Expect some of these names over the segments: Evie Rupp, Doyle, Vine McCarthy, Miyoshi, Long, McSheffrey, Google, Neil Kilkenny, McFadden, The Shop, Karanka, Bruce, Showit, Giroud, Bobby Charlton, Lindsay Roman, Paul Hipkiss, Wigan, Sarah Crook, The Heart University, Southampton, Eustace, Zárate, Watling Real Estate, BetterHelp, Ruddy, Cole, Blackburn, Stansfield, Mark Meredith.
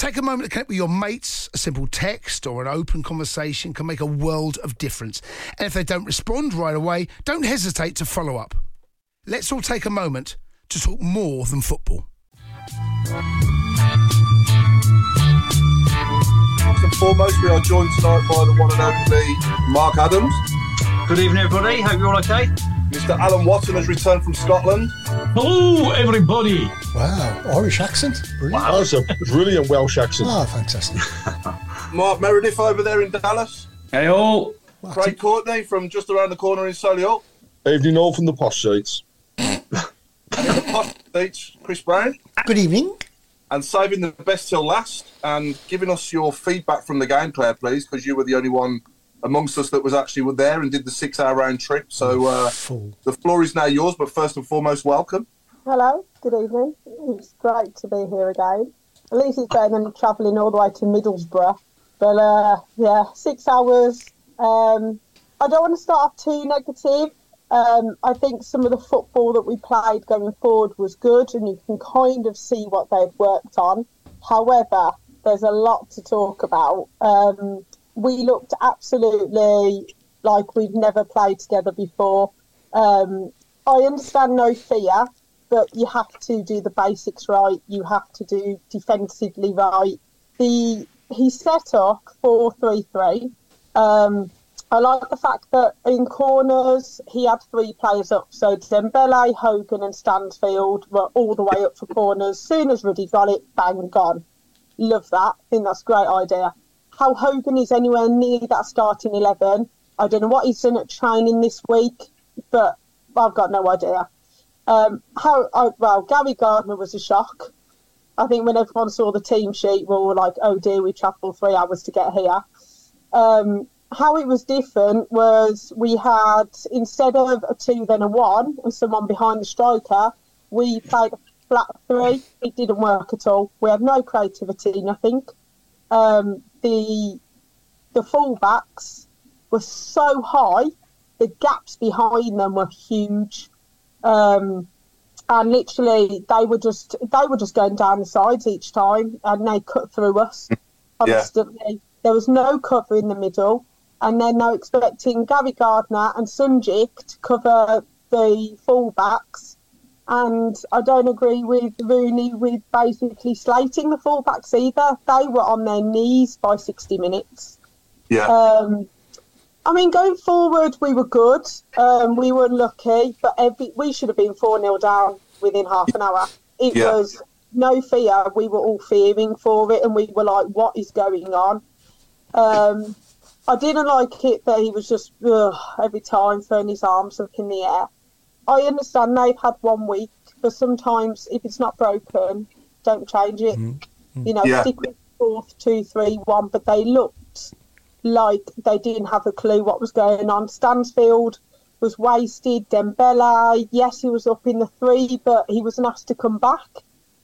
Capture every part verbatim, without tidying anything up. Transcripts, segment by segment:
Take a moment to connect with your mates. A simple text or an open conversation can make a world of difference. And if they don't respond right away, don't hesitate to follow up. Let's all take a moment to talk more than football. First and foremost, we are joined tonight by the one and only Mark Adams. Good evening, everybody. Hope you're all okay. Mister Alan Watson has returned from Scotland. Hello, everybody. Wow, Irish accent. Brilliant. Wow, that's a brilliant Welsh accent. Ah, oh, fantastic. Mark Meredith over there in Dallas. Hey, all. Craig it? Courtney from just around the corner in Solihull. Evening, all from the posh seats. And in the posh seats, Chris Brown. Good evening. And saving the best till last and giving us your feedback from the game, Claire, please, because you were the only one amongst us that was actually there and did the six-hour round trip. So uh, the floor is now yours, but first and foremost, welcome. Hello, good evening. It's great to be here again. At least it's better than travelling all the way to Middlesbrough. But, uh, yeah, six hours. Um, I don't want to start off too negative. Um, I think some of the football that we played going forward was good, and you can kind of see what they've worked on. However, there's a lot to talk about. Um We looked absolutely like we've never played together before. Um, I understand no fear, but you have to do the basics right. You have to do defensively right. The he set up four three three. Um, I like the fact that in corners he had three players up. So Dembele, Hogan and Stansfield were all the way up for corners. Soon as Ruddy got it, bang, gone. Love that. I think that's a great idea. How Hogan is anywhere near that starting eleven. I don't know what he's done at training this week, but I've got no idea. Um, how I, Well, Gary Gardner was a shock. I think when everyone saw the team sheet, we were like, oh dear, we travelled three hours to get here. Um, how it was different was we had, instead of a two, then a one, and someone behind the striker, we played a flat three. It didn't work at all. We had no creativity, nothing. Um, the the fullbacks were so high, the gaps behind them were huge, um, and literally they were just they were just going down the sides each time, and they cut through us constantly. Yeah. There was no cover in the middle, and then they're expecting Gary Gardner and Šunjić to cover the fullbacks. And I don't agree with Rooney with basically slating the fullbacks either. They were on their knees by sixty minutes. Yeah. Um, I mean, going forward, we were good. Um, we were lucky, but every, we should have been four nil down within half an hour. It yeah. was no fear. We were all fearing for it, and we were like, what is going on? Um, I didn't like it that he was just, ugh, every time throwing his arms up in the air. I understand they've had one week, but sometimes if it's not broken, don't change it. Mm-hmm. You know, yeah. stick with fourth, two, three, one. But they looked like they didn't have a clue what was going on. Stansfield was wasted. Dembele, yes, he was up in the three, but he wasn't asked to come back.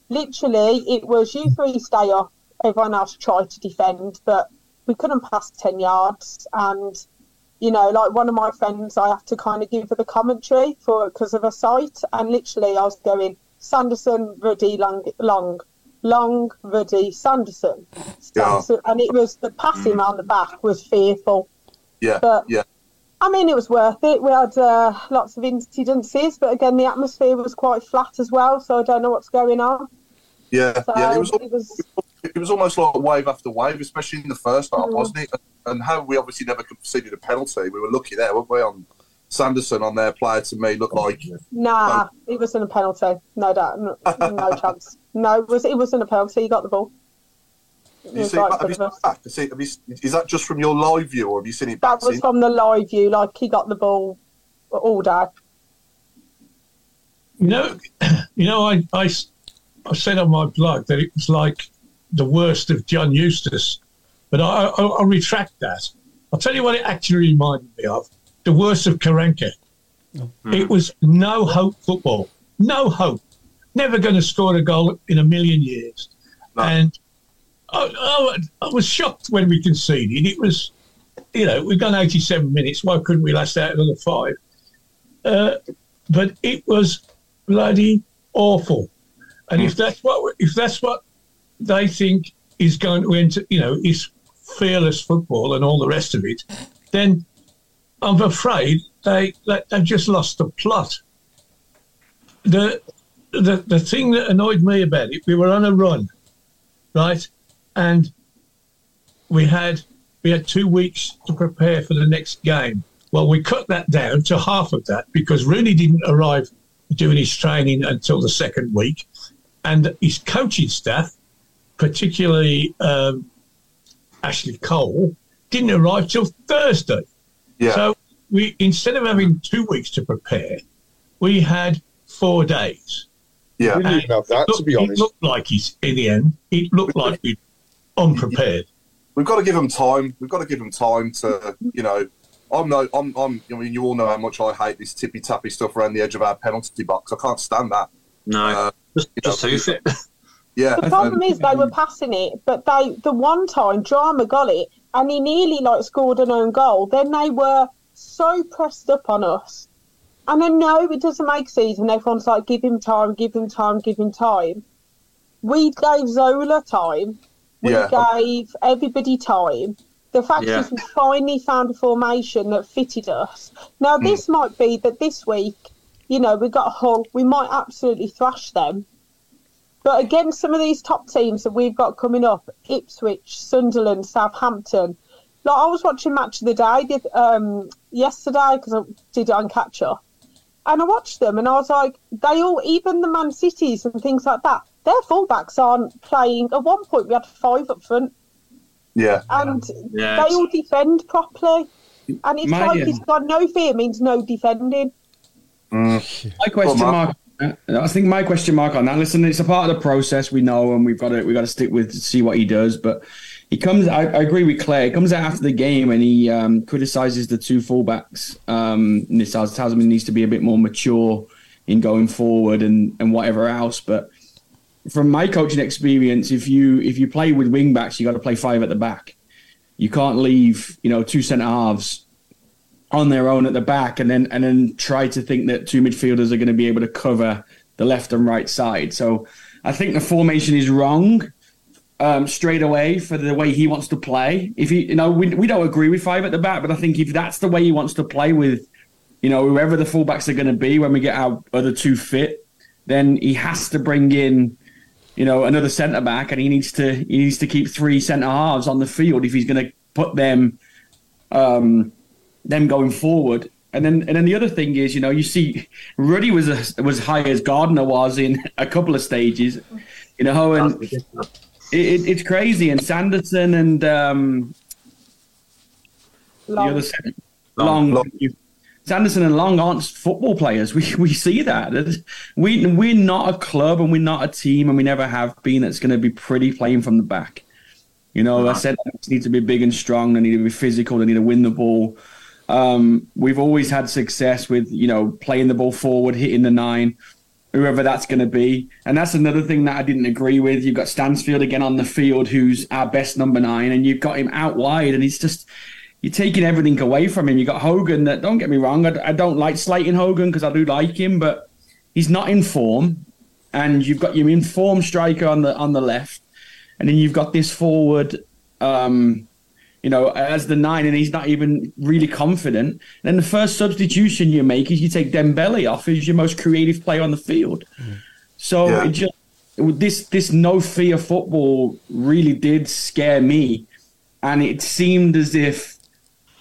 Literally, it was you three stay up. Everyone else tried to defend, but we couldn't pass ten yards. And you know, like one of my friends, I have to kind of give her the commentary for because of her sight. And literally I was going, Sanderson, Ruddy, Long, Long, Long, Ruddy, Sanderson. Sanderson. Yeah. And it was the passing around the back was fearful. Yeah, but yeah. I mean, it was worth it. We had uh, lots of incidences, but again, the atmosphere was quite flat as well, so I don't know what's going on. Yeah, so yeah, it was, it was it was almost like wave after wave, especially in the first half, mm. wasn't it? And how we obviously never conceded a penalty. We were lucky there, weren't we? On Sanderson on their player to me looked like nah, no. It wasn't a penalty. No doubt, no, no chance. No, it was it wasn't a penalty. He got the ball. You see, right have you seen back? See, have you, is that just from your live view, or have you seen it back? That was in? From the live view. Like, he got the ball all day. You know, you know, I, I, I said on my blog that it was like the worst of John Eustace, but I, I, I retract that. I'll tell you what it actually reminded me of: the worst of Karanka. Mm-hmm. It was no hope football, no hope, never going to score a goal in a million years, no. and. I, I, I was shocked when we conceded. It was, you know, we've gone eighty-seven minutes. Why couldn't we last out another five? Uh, but it was bloody awful. And mm. if that's what if that's what they think is going to enter, you know, is fearless football and all the rest of it, then I'm afraid they, they they've just lost the plot. The the the thing that annoyed me about it, we were on a run, right? And we had we had two weeks to prepare for the next game. Well, we cut that down to half of that because Rooney didn't arrive doing his training until the second week. And his coaching staff, particularly um, Ashley Cole, didn't arrive till Thursday. Yeah. So we instead of having two weeks to prepare, we had four days. Yeah, we didn't have that, looked, to be honest. It looked like he's, in the end, it looked like we unprepared. We've got to give them time. We've got to give them time to, you know, I'm no, I'm, I'm, I mean, you all know how much I hate this tippy tappy stuff around the edge of our penalty box. I can't stand that. No, uh, just, just know, hoof it. Yeah. The problem is they were passing it, but they, the one time Drama got it and he nearly like scored an own goal. Then they were so pressed up on us. And I know it doesn't make season. Everyone's like, give him time, give him time, give him time. We gave Zola time. We yeah. gave everybody time. The fact yeah. is we finally found a formation that fitted us. Now, this mm. might be that this week, you know, we got Hull. We might absolutely thrash them. But against some of these top teams that we've got coming up, Ipswich, Sunderland, Southampton. Like, I was watching Match of the Day did, um, yesterday because I did it on catch-up. And I watched them and I was like, they all, even the Man Cities and things like that, their fullbacks aren't playing. At one point, we had five up front. Yeah. And yeah. they all defend properly. And it's my, like yeah. it's got no fear means no defending. Mm. My question mark. I think my question mark on that. Listen, it's a part of the process. We know, and we've got to we got to stick with to see what he does. But he comes. I, I agree with Claire. He comes out after the game and he um, criticises the two fullbacks. Um, and tells him he needs to be a bit more mature in going forward and, and whatever else. But from my coaching experience, if you if you play with wing backs, you got to play five at the back. You can't leave, you know, two centre halves on their own at the back, and then and then try to think that two midfielders are going to be able to cover the left and right side. So I think the formation is wrong um, straight away for the way he wants to play. If he, you know, we we don't agree with five at the back, but I think if that's the way he wants to play with, you know, whoever the fullbacks are going to be when we get our other two fit, then he has to bring in, you know, another centre back, and he needs to he needs to keep three centre halves on the field if he's going to put them um, them going forward. And then and then the other thing is, you know, you see Ruddy was a, was high as Gardner was in a couple of stages, you know, and it, it, it's crazy. And Sanderson and um, Long. the other centre, Long. Long. Long. Sanderson and Long aren't football players. We we see that. We, we're not a club and we're not a team and we never have been that's going to be pretty playing from the back. You know, I said they need to be big and strong. They need to be physical. They need to win the ball. Um, we've always had success with, you know, playing the ball forward, hitting the nine, whoever that's going to be. And that's another thing that I didn't agree with. You've got Stansfield again on the field, who's our best number nine, and you've got him out wide and he's just... You're taking everything away from him. You got Hogan that, don't get me wrong, I, I don't like slating Hogan because I do like him, but he's not in form. And you've got your in-form striker on the on the left, and then you've got this forward, um, you know, as the nine, and he's not even really confident. And then the first substitution you make is you take Dembele off, who's your most creative player on the field. Mm. So yeah. it just it, this this no fear football really did scare me, and it seemed as if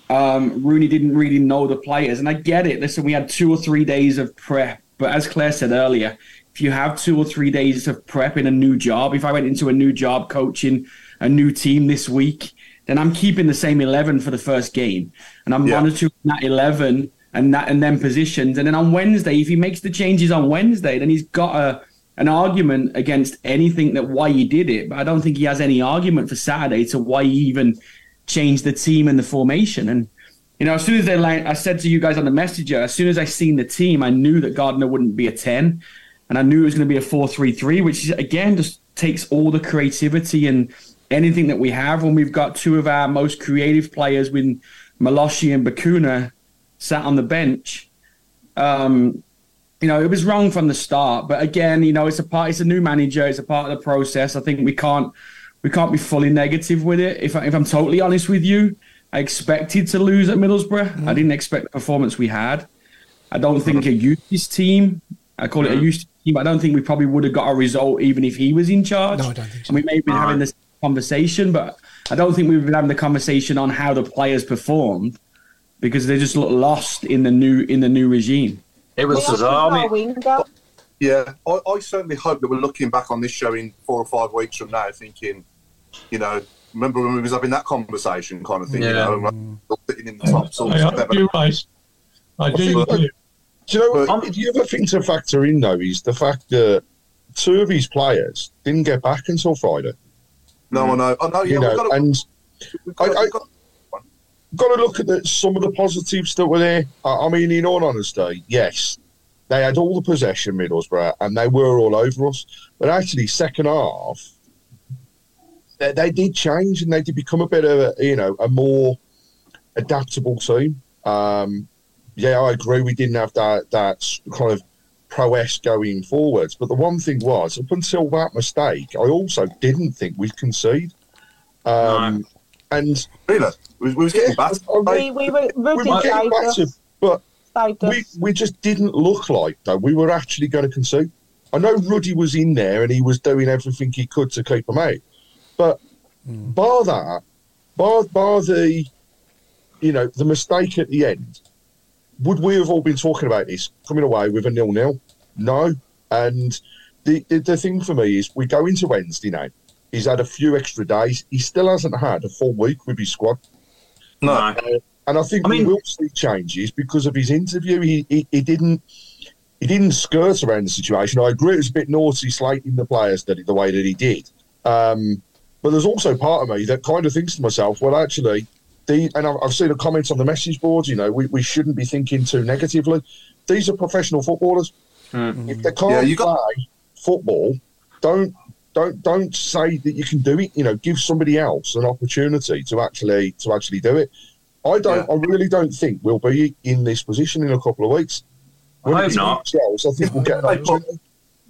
um, Rooney didn't really know the players. And I get it. Listen, we had two or three days of prep, but as Claire said earlier, if you have two or three days of prep in a new job, if I went into a new job coaching a new team this week, then I'm keeping the same eleven for the first game. And I'm yeah. monitoring that eleven and that and then positions. And then on Wednesday, if he makes the changes on Wednesday, then he's got a, an argument against anything that why he did it. But I don't think he has any argument for Saturday to why he even changed the team and the formation. And, you know, as soon as they like, I said to you guys on the messenger, as soon as I seen the team, I knew that Gardner wouldn't be a ten. And I knew it was going to be a four three three, which is, again, just takes all the creativity and anything that we have when we've got two of our most creative players with Miyoshi and Bakuna sat on the bench. Um, you know, it was wrong from the start, but again, you know, it's a part, it's a new manager. It's a part of the process. I think we can't, we can't be fully negative with it. If, I, if I'm totally honest with you, I expected to lose at Middlesbrough. Mm. I didn't expect the performance we had. I don't think a Eustace team, I call it a Eustace team, I don't think we probably would have got a result even if he was in charge. No, I don't think so. And we may have been having this conversation, but I don't think we've been having the conversation on how the players performed because they just look lost in the new in the new regime. It was bizarre. Yeah, I, I certainly hope that we're looking back on this show in four or five weeks from now, thinking, you know, remember when we was having that conversation kind of thing, yeah. you know, and like, sitting in the top sort of stuff. You're right. I do. But, do you know? But, the other thing to factor in though is the fact that two of his players didn't get back until Friday. No, I know. I know. Yeah, you know, we've got to, and we've got to, I, I got, got to look at the, some of the positives that were there. I, I mean, in all honesty, yes, they had all the possession, Middlesbrough, and they were all over us. But actually, second half, they, they did change and they did become a bit of a, you know, a more adaptable team. Um, yeah, I agree. We didn't have that that kind of prowess going forwards, but the one thing was, up until that mistake, I also didn't think we'd concede. Um, no. And really, we, we was getting battered. We, we were, we were getting battered, but we, we just didn't look like that we were actually going to concede. I know Ruddy was in there and he was doing everything he could to keep him out, but mm. bar that, bar bar the, you know, the mistake at the end. Would we have all been talking about this coming away with a nil-nil? No. And the, the the thing for me is we go into Wednesday now. He's had a few extra days. He still hasn't had a full week with his squad. No. Uh, and I think I we mean, will see changes because of his interview. He, he he didn't he didn't skirt around the situation. I agree it was a bit naughty slating the players that the way that he did. Um, but there's also part of me that kind of thinks to myself, well, actually, The, and I've seen the comments on the message boards, you know, we, we shouldn't be thinking too negatively. These are professional footballers. Mm-hmm. If they can't yeah, you got- play football, don't don't don't say that you can do it. You know, give somebody else an opportunity to actually to actually do it. I don't. Yeah. I really don't think we'll be in this position in a couple of weeks. When I hope not. Else, I think we'll get an opportunity.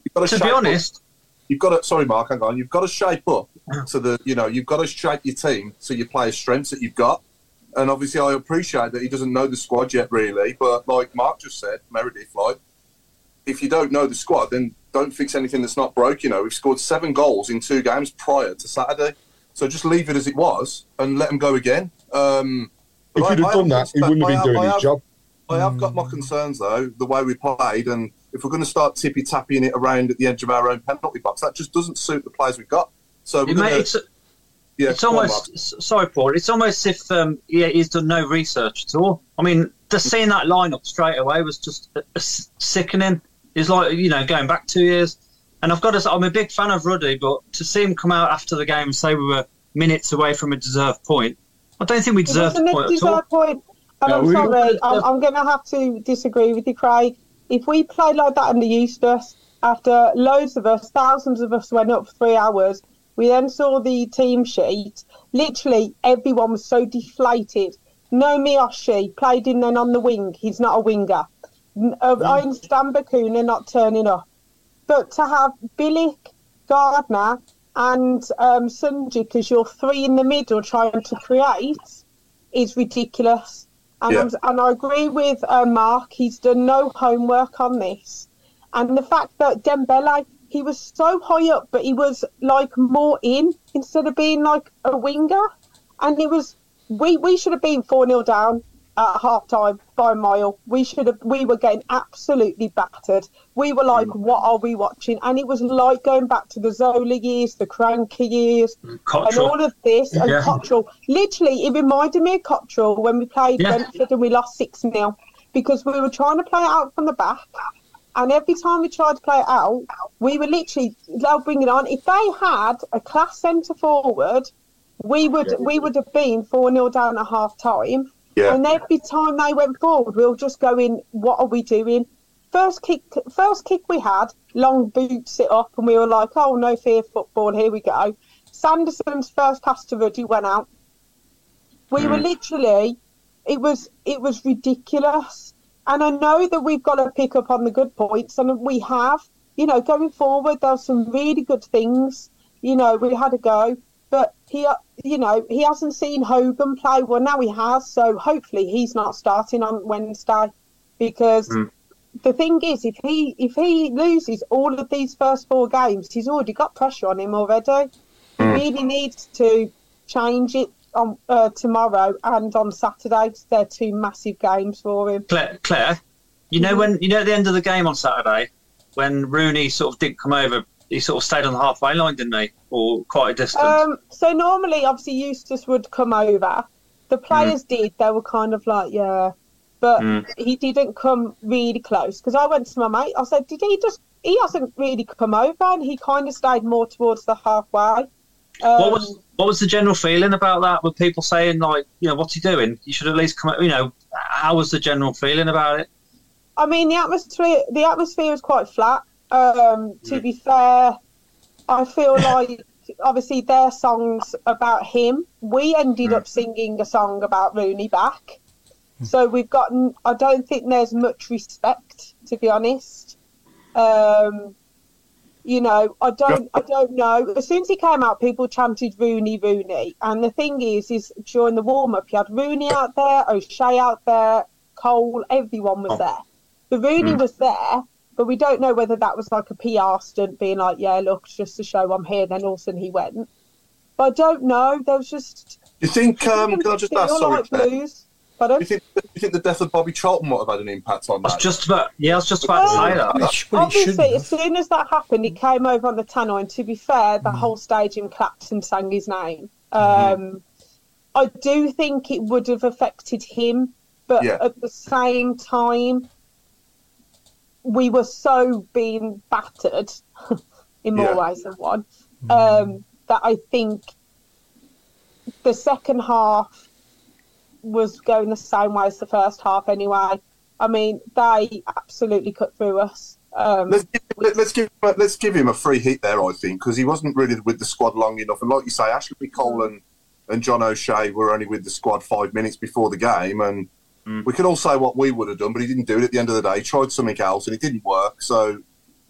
You've got to, to be honest. Up. You've got to. Sorry, Mark. Hang on. You've got to shape up. So that, you know, you've got to shape your team so you play the strengths that you've got. And obviously I appreciate that he doesn't know the squad yet really, but like Mark just said, Meredith, like, if you don't know the squad, then don't fix anything that's not broke. You know, we've scored seven goals in two games prior to Saturday. So just leave it as it was and let them go again. Um, if you'd have done that, he wouldn't have been doing his job. I have got my concerns though, the way we played, and if we're going to start tippy-tapping it around at the edge of our own penalty box, that just doesn't suit the players we've got. So we're going to... Yeah, it's almost sorry, Paul. It's almost if um, yeah, he's done no research at all. I mean, just seeing that lineup straight away was just a, a sickening. It's like, you know, going back two years. And I've got to say, I'm a big fan of Ruddy, but to see him come out after the game and say we were minutes away from a deserved point, I don't think we deserved the point at all. Point. And no, I'm sorry, I'm, I'm going to have to disagree with you, Craig. If we played like that under Eustace, after loads of us, thousands of us went up for three hours. We then saw the team sheet. Literally, everyone was so deflated. No Miyoshi played him then on the wing. He's not a winger. Uh, yeah. I understand Bakuna not turning up. But to have Bilic, Gardner, and um, Šunjić, because your three in the middle trying to create is ridiculous. And, yeah. and I agree with uh, Mark, he's done no homework on this. And the fact that Dembele, he was so high up, but he was like more in instead of being like a winger. And it was, we, we should have been four nil down at half time by a mile. We should have, we were getting absolutely battered. We were like, mm. what are we watching? And it was like going back to the Zola years, the Cranky years, Cottrell. and all of this. And yeah. Cottrell, literally, it reminded me of Cottrell when we played yeah. Brentford and we lost six nil because we were trying to play it out from the back. And every time we tried to play it out, we were literally, they'll bring it on. If they had a class centre forward, we would yeah. we would have been four nil down at half time. Yeah. And every time they went forward, we were just going, what are we doing? First kick first kick we had, Long boots it up, and we were like, oh, no fear football, here we go. Sanderson's first pass to Ruddy went out. We mm. were literally, it was it was ridiculous. And I know that we've got to pick up on the good points, and we have. You know, going forward, there's some really good things. You know, we had a go, but he, you know, he hasn't seen Hogan play. Well, now he has, so hopefully he's not starting on Wednesday, because mm. the thing is, if he if he loses all of these first four games, he's already got pressure on him already. Mm. He really needs to change it. On uh, tomorrow and on Saturday, they're two massive games for him. Claire, Claire, you know when you know at the end of the game on Saturday, when Rooney sort of didn't come over, he sort of stayed on the halfway line, didn't he, or quite a distance? Um, so normally, obviously, Eustace would come over. The players mm. did; they were kind of like, yeah, but mm. he didn't come really close. Because I went to my mate, I said, "Did he just? He hasn't really come over, and he kind of stayed more towards the halfway." Um, what was what was the general feeling about that? Were people saying, like, you know, what's he doing? You should at least come. You know, how was the general feeling about it? I mean, the atmosphere the atmosphere was quite flat. Um, to mm. be fair, I feel like obviously their songs about him. We ended mm. up singing a song about Rooney back, mm. so we've gotten. I don't think there's much respect, to be honest. Um, You know, I don't, I don't know. As soon as he came out, people chanted Rooney, Rooney. And the thing is, is during the warm-up, you had Rooney out there, O'Shea out there, Cole, everyone was there. The Rooney mm. was there, but we don't know whether that was like a P R stunt, being like, yeah, look, just to show I'm here. And then all of a sudden he went. But I don't know. There was just... You think, um, can I just ask, sorry, like blues. Do you, think, do you think the death of Bobby Charlton might have had an impact on that? I was just about, yeah, I was just about well, to say that. Obviously, as soon as that happened, it came over on the tannoy, and to be fair, the mm. whole stadium clapped and sang his name. Um, mm. I do think it would have affected him, but yeah. at the same time, we were so being battered, in more yeah. ways than one, um, mm. that I think the second half was going the same way as the first half anyway. I mean, they absolutely cut through us. Um, let's, give, let's, give, let's give him a free hit there, I think, because he wasn't really with the squad long enough. And like you say, Ashley Cole and, and John O'Shea were only with the squad five minutes before the game. And mm. we could all say what we would have done, but he didn't do it at the end of the day. He tried something else and it didn't work. So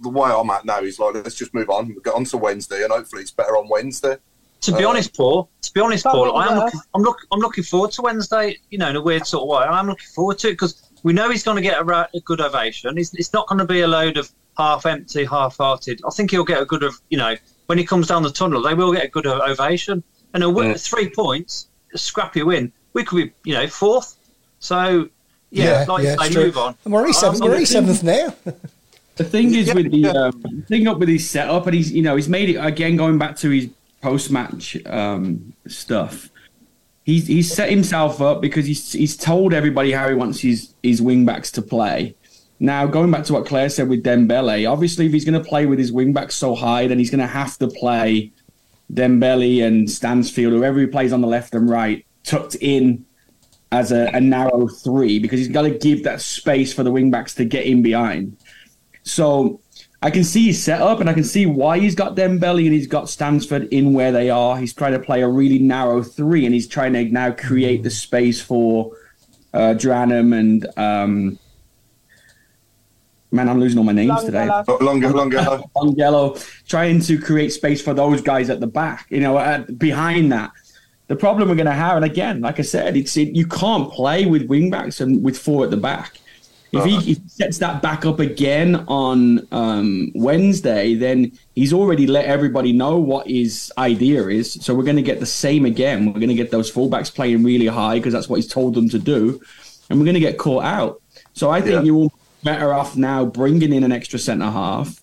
the way I'm at now is like, let's just move on. We'll get on to Wednesday and hopefully it's better on Wednesday. To be honest, Paul. To be honest, Paul. I am looking, I'm look. I'm looking forward to Wednesday. You know, in a weird sort of way. I'm looking forward to it because we know he's going to get a, a good ovation. It's, it's not going to be a load of half-empty, half-hearted. I think he'll get a good of. You know, when he comes down the tunnel, they will get a good ovation and a win, yeah. three points, a scrappy win. We could be, you know, fourth. So yeah, yeah like yeah, they move on. We're seventh now. The thing is with the um, thing up with his setup, and he's you know he's made it again. Going back to his post-match um, stuff, he's he's set himself up because he's he's told everybody how he wants his his wing backs to play. Now, going back to what Claire said with Dembele, obviously if he's going to play with his wing backs so high, then he's going to have to play Dembele and Stansfield, whoever he plays on the left and right, tucked in as a, a narrow three, because he's got to give that space for the wing backs to get in behind. So I can see his setup, and I can see why he's got Dembele and he's got Stansford in where they are. He's trying to play a really narrow three, and he's trying to now create the space for uh, Dranham and um, Man, I'm losing all my names long today. Longello. Longello. Trying to create space for those guys at the back, you know, uh, behind that. The problem we're going to have, and again, like I said, it's it, you can't play with wing-backs and with four at the back. If, uh-huh. he, if he sets that back up again on um, Wednesday, then he's already let everybody know what his idea is. So we're going to get the same again. We're going to get those fullbacks playing really high because that's what he's told them to do. And we're going to get caught out. So I think yeah. you're all better off now bringing in an extra centre-half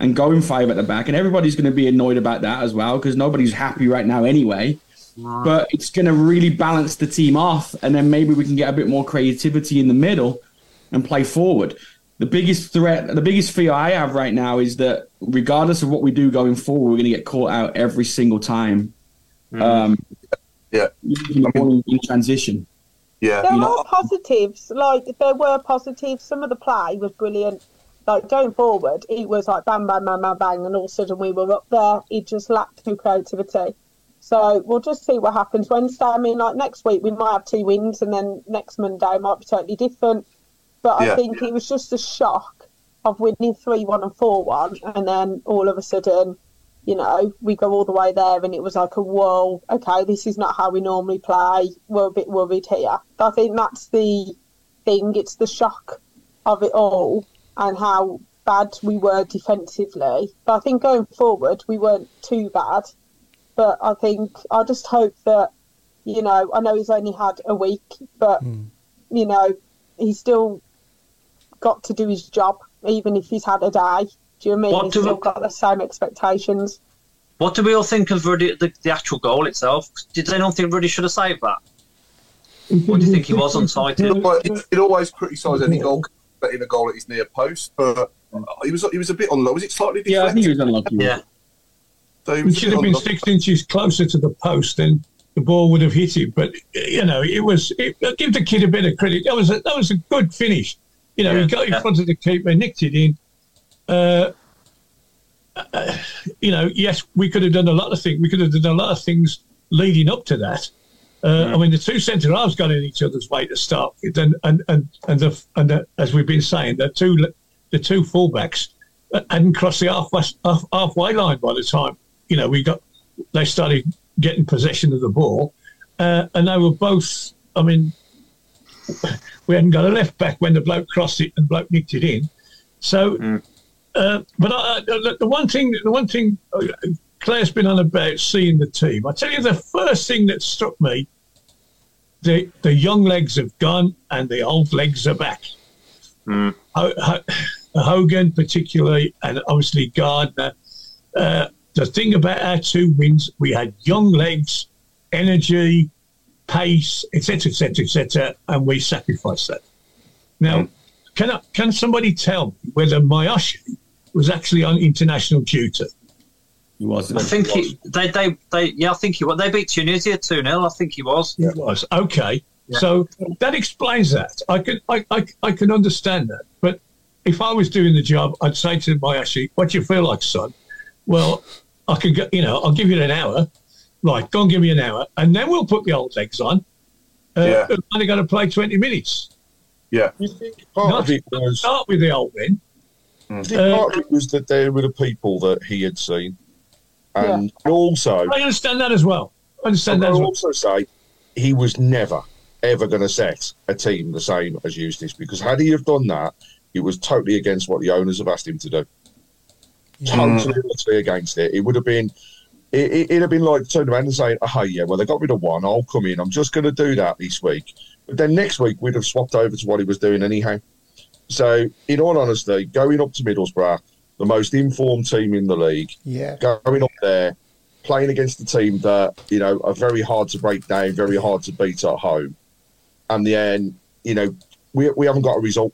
and going five at the back. And everybody's going to be annoyed about that as well because nobody's happy right now anyway. But it's going to really balance the team off, and then maybe we can get a bit more creativity in the middle and play forward. The biggest threat, the biggest fear I have right now is that regardless of what we do going forward, we're going to get caught out every single time. Mm. Um, yeah. In, I mean, in transition. Yeah. There you know? are positives. Like, there were positives. Some of the play was brilliant. Like, going forward, it was like bang, bang, bang, bang, bang, and all of a sudden we were up there. It just lacked new creativity. So we'll just see what happens Wednesday. I mean, like next week, we might have two wins and then next Monday might be totally different. But yeah. I think it was just a shock of winning three one and four one. And then all of a sudden, you know, we go all the way there and it was like, a whoa, okay, this is not how we normally play. We're a bit worried here. But I think that's the thing. It's the shock of it all and how bad we were defensively. But I think going forward, we weren't too bad. But I think, I just hope that, you know, I know he's only had a week, but, mm. you know, he's still got to do his job, even if he's had a day. Do you know what I mean? He's still we, got the same expectations. What do we all think of Ruddy, the, the actual goal itself? Did they not think Ruddy should have saved that? Or do you think he was unsighted? It always criticises any goal in a goal at his near post, but he was, he was a bit unlucky. Was it slightly deflected? Yeah, I think he was unlucky. Yeah. So he, he should have been six inches closer to the post, then the ball would have hit him. But you know, it was it, give the kid a bit of credit. That was a, that was a good finish. You know, yeah, he got in yeah. front of the keeper, nicked it in. Uh, uh, you know, yes, we could have done a lot of things. We could have done a lot of things leading up to that. Uh, yeah. I mean, the two centre halves got in each other's way to start with, and and and and, the, and the, as we've been saying, the two the two fullbacks hadn't crossed the halfway, half, halfway line by the time. You know, we got. They started getting possession of the ball, uh, and they were both. I mean, we hadn't got a left back when the bloke crossed it and the bloke nicked it in. So, mm. uh, but I, I, the one thing, the one thing, Claire's been on about seeing the team. I tell you, the first thing that struck me, the the young legs have gone and the old legs are back. Mm. H- H- Hogan, particularly, and obviously Gardner. Uh, The thing about our two wins, we had young legs, energy, pace, et cetera, et cetera, et cetera, and we sacrificed that. Now, mm. can I, can somebody tell me whether Miyoshi was actually on international duty? He wasn't. I think he, they, they, they, yeah, I think he was. They beat Tunisia two nil. I think he was. He yeah, was. Okay, yeah. So that explains that. I can, I, I, I can understand that. But if I was doing the job, I'd say to Miyoshi, "What do you feel like, son?" Well, I could go, you know, I'll give you an hour. Right, go and give me an hour. And then we'll put the old legs on. Uh, yeah. We're only going to play twenty minutes. Yeah. You think part Not of it was, start with the old men. I think uh, part of it was that they were the people that he had seen. And yeah. also... I understand that as well. I understand that as well. I also say he was never, ever going to set a team the same as Eustace, because had he have done that, it was totally against what the owners have asked him to do. Totally mm. against it. It would have been, it, it, it'd have been like turning around and saying, "Oh yeah, well they got rid of one. I'll come in. I'm just going to do that this week." But then next week we'd have swapped over to what he was doing anyhow. So, in all honesty, going up to Middlesbrough, the most informed team in the league, yeah, going up there, playing against a team that you know are very hard to break down, very hard to beat at home, and then you know we we haven't got a result,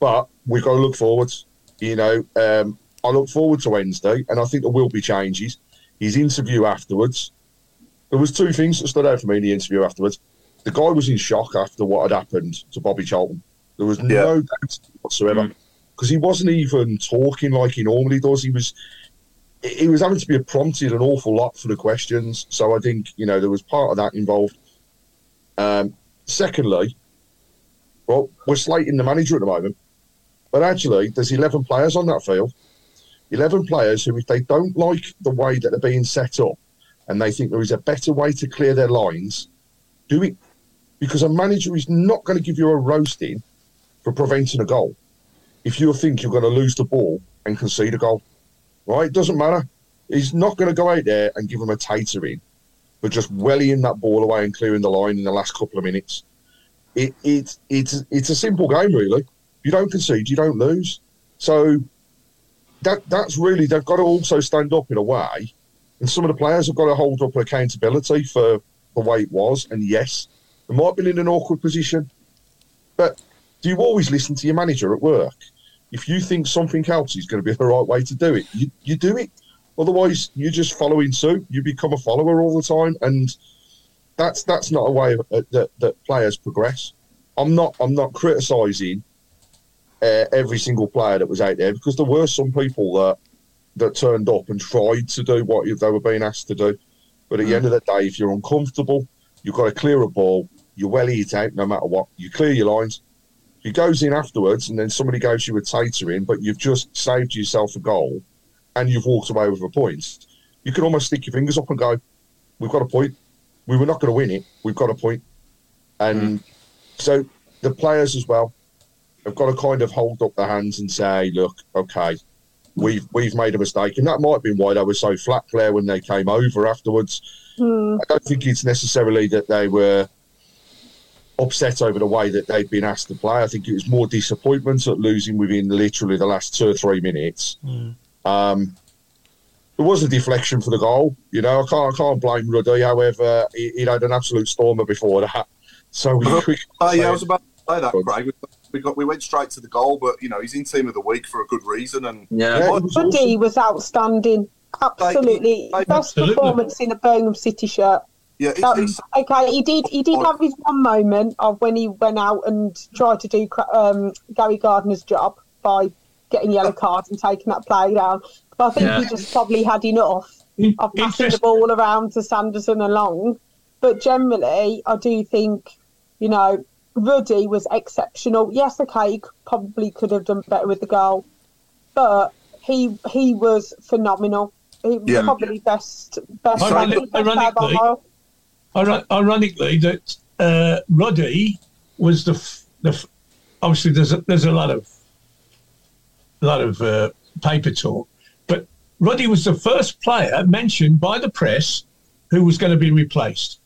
but we've got to look forward. You know. Um, I look forward to Wednesday, and I think there will be changes. His interview afterwards, there was two things that stood out for me in the interview afterwards. The guy was in shock after what had happened to Bobby Charlton. There was no yeah. doubt whatsoever, because mm. he wasn't even talking like he normally does. He was he was having to be prompted an awful lot for the questions. So I think, you know, there was part of that involved. Um, secondly, well, we're slating the manager at the moment. But actually, there's eleven players on that field. eleven players who, if they don't like the way that they're being set up and they think there is a better way to clear their lines, do it. Because a manager is not going to give you a roasting for preventing a goal if you think you're going to lose the ball and concede a goal. Right? It doesn't matter. He's not going to go out there and give them a tatering for just wellying that ball away and clearing the line in the last couple of minutes. It, it, it's, it's a simple game, really. You don't concede, you don't lose. So that that's really, they've got to also stand up in a way. And some of the players have got to hold up accountability for the way it was. And yes, they might have been in an awkward position. But do you always listen to your manager at work? If you think something else is going to be the right way to do it, you, you do it. Otherwise, you're just following suit. You become a follower all the time. And that's that's not a way of, uh, that, that players progress. I'm not I'm not criticising uh, every single player that was out there, because there were some people that that turned up and tried to do what they were being asked to do. But at mm. the end of the day, if you're uncomfortable, you've got to clear a ball. You welly it out no matter what. You clear your lines. If it goes in afterwards and then somebody goes you a tatering, but you've just saved yourself a goal and you've walked away with a point, you can almost stick your fingers up and go, we've got a point. We were not going to win it. We've got a point. And mm. so the players as well have got to kind of hold up their hands and say, look, okay, we've we've made a mistake. And that might have been why they were so flat, Claire, when they came over afterwards. Mm. I don't think it's necessarily that they were upset over the way that they'd been asked to play. I think it was more disappointment at losing within literally the last two or three minutes. Mm. Um, there was a deflection for the goal, you know. I can't, I can't blame Ruddy. However, he, he had an absolute stormer before that. So we, we uh, yeah, I was about to say that, Craig. We got, we went straight to the goal, but you know, he's in team of the week for a good reason. And yeah, yeah, Ruddy was, awesome. was outstanding. Absolutely, like, best absolutely. performance in a Birmingham City shirt. Yeah, it, um, okay. He did. He did have his one moment of when he went out and tried to do um, Gary Gardner's job by getting yellow cards and taking that play down. But I think yeah. he just probably had enough of passing the ball around to Sanderson and Long. But generally, I do think, you know, Ruddy was exceptional. Yes, okay, he probably could have done better with the goal, but he he was phenomenal. He was yeah. probably best best. Ironic, best ironically, ir- ironically, that uh, Ruddy was the f- the f- obviously there's a, there's a lot of a lot of uh, paper talk. Ruddy was the first player mentioned by the press who was going to be replaced,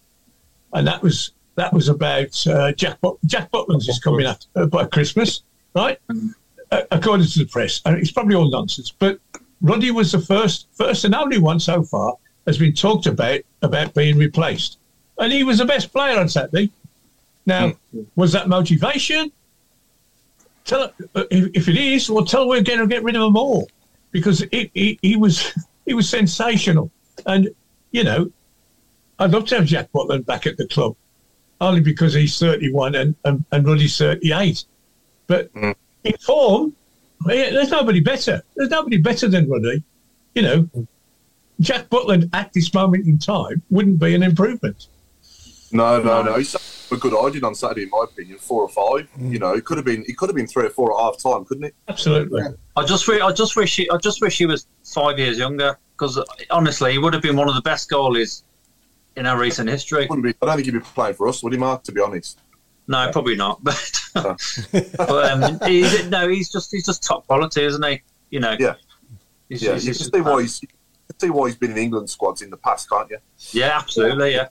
and that was that was about uh, Jack But- Jack Butland's is coming up uh, by Christmas, right? Mm-hmm. Uh, according to the press, and it's probably all nonsense. But Ruddy was the first, first and only one so far has been talked about about being replaced, and he was the best player on Saturday. Now, mm-hmm. was that motivation? Tell if, if it is, well, tell we're going to get rid of them all. Because he, he, he was he was sensational. And, you know, I'd love to have Jack Butland back at the club, only because he's thirty-one and, and, and Ruddy's thirty-eight. But mm. in form, there's nobody better. There's nobody better than Ruddy. You know, Jack Butland at this moment in time wouldn't be an improvement. No, no, no. He's a good idea on Saturday, in my opinion. Four or five. Mm. You know, it could have been. It could have been three or four at half time, couldn't it? Absolutely. Yeah. I just, re- I just wish he, I just wish he was five years younger. Because honestly, he would have been one of the best goalies in our recent history. Wouldn't be, I don't think he'd be playing for us, would he, Mark? To be honest. No, probably not. But, but um, he's, no, he's just, he's just top quality, isn't he? You know. Yeah. He's, yeah. He's, you can see why he's, you can see why he's been in England squads in the past, can't you? Yeah, absolutely. Yeah.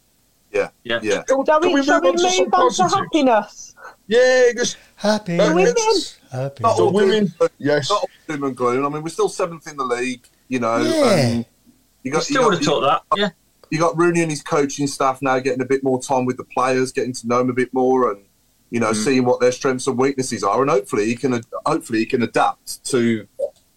Yeah, yeah, yeah. Shall we, we shall move, on, move on, to on to happiness? Yeah, just happy. Women. Happy. Not all women. Doom, yes. Not all doom and gloom. I mean, we're still seventh in the league, you know. Yeah. Um, you got, still you would got, have taught that, got, yeah. You got Rooney and his coaching staff now getting a bit more time with the players, getting to know them a bit more and, you know, mm. seeing what their strengths and weaknesses are. And hopefully he can hopefully he can adapt to you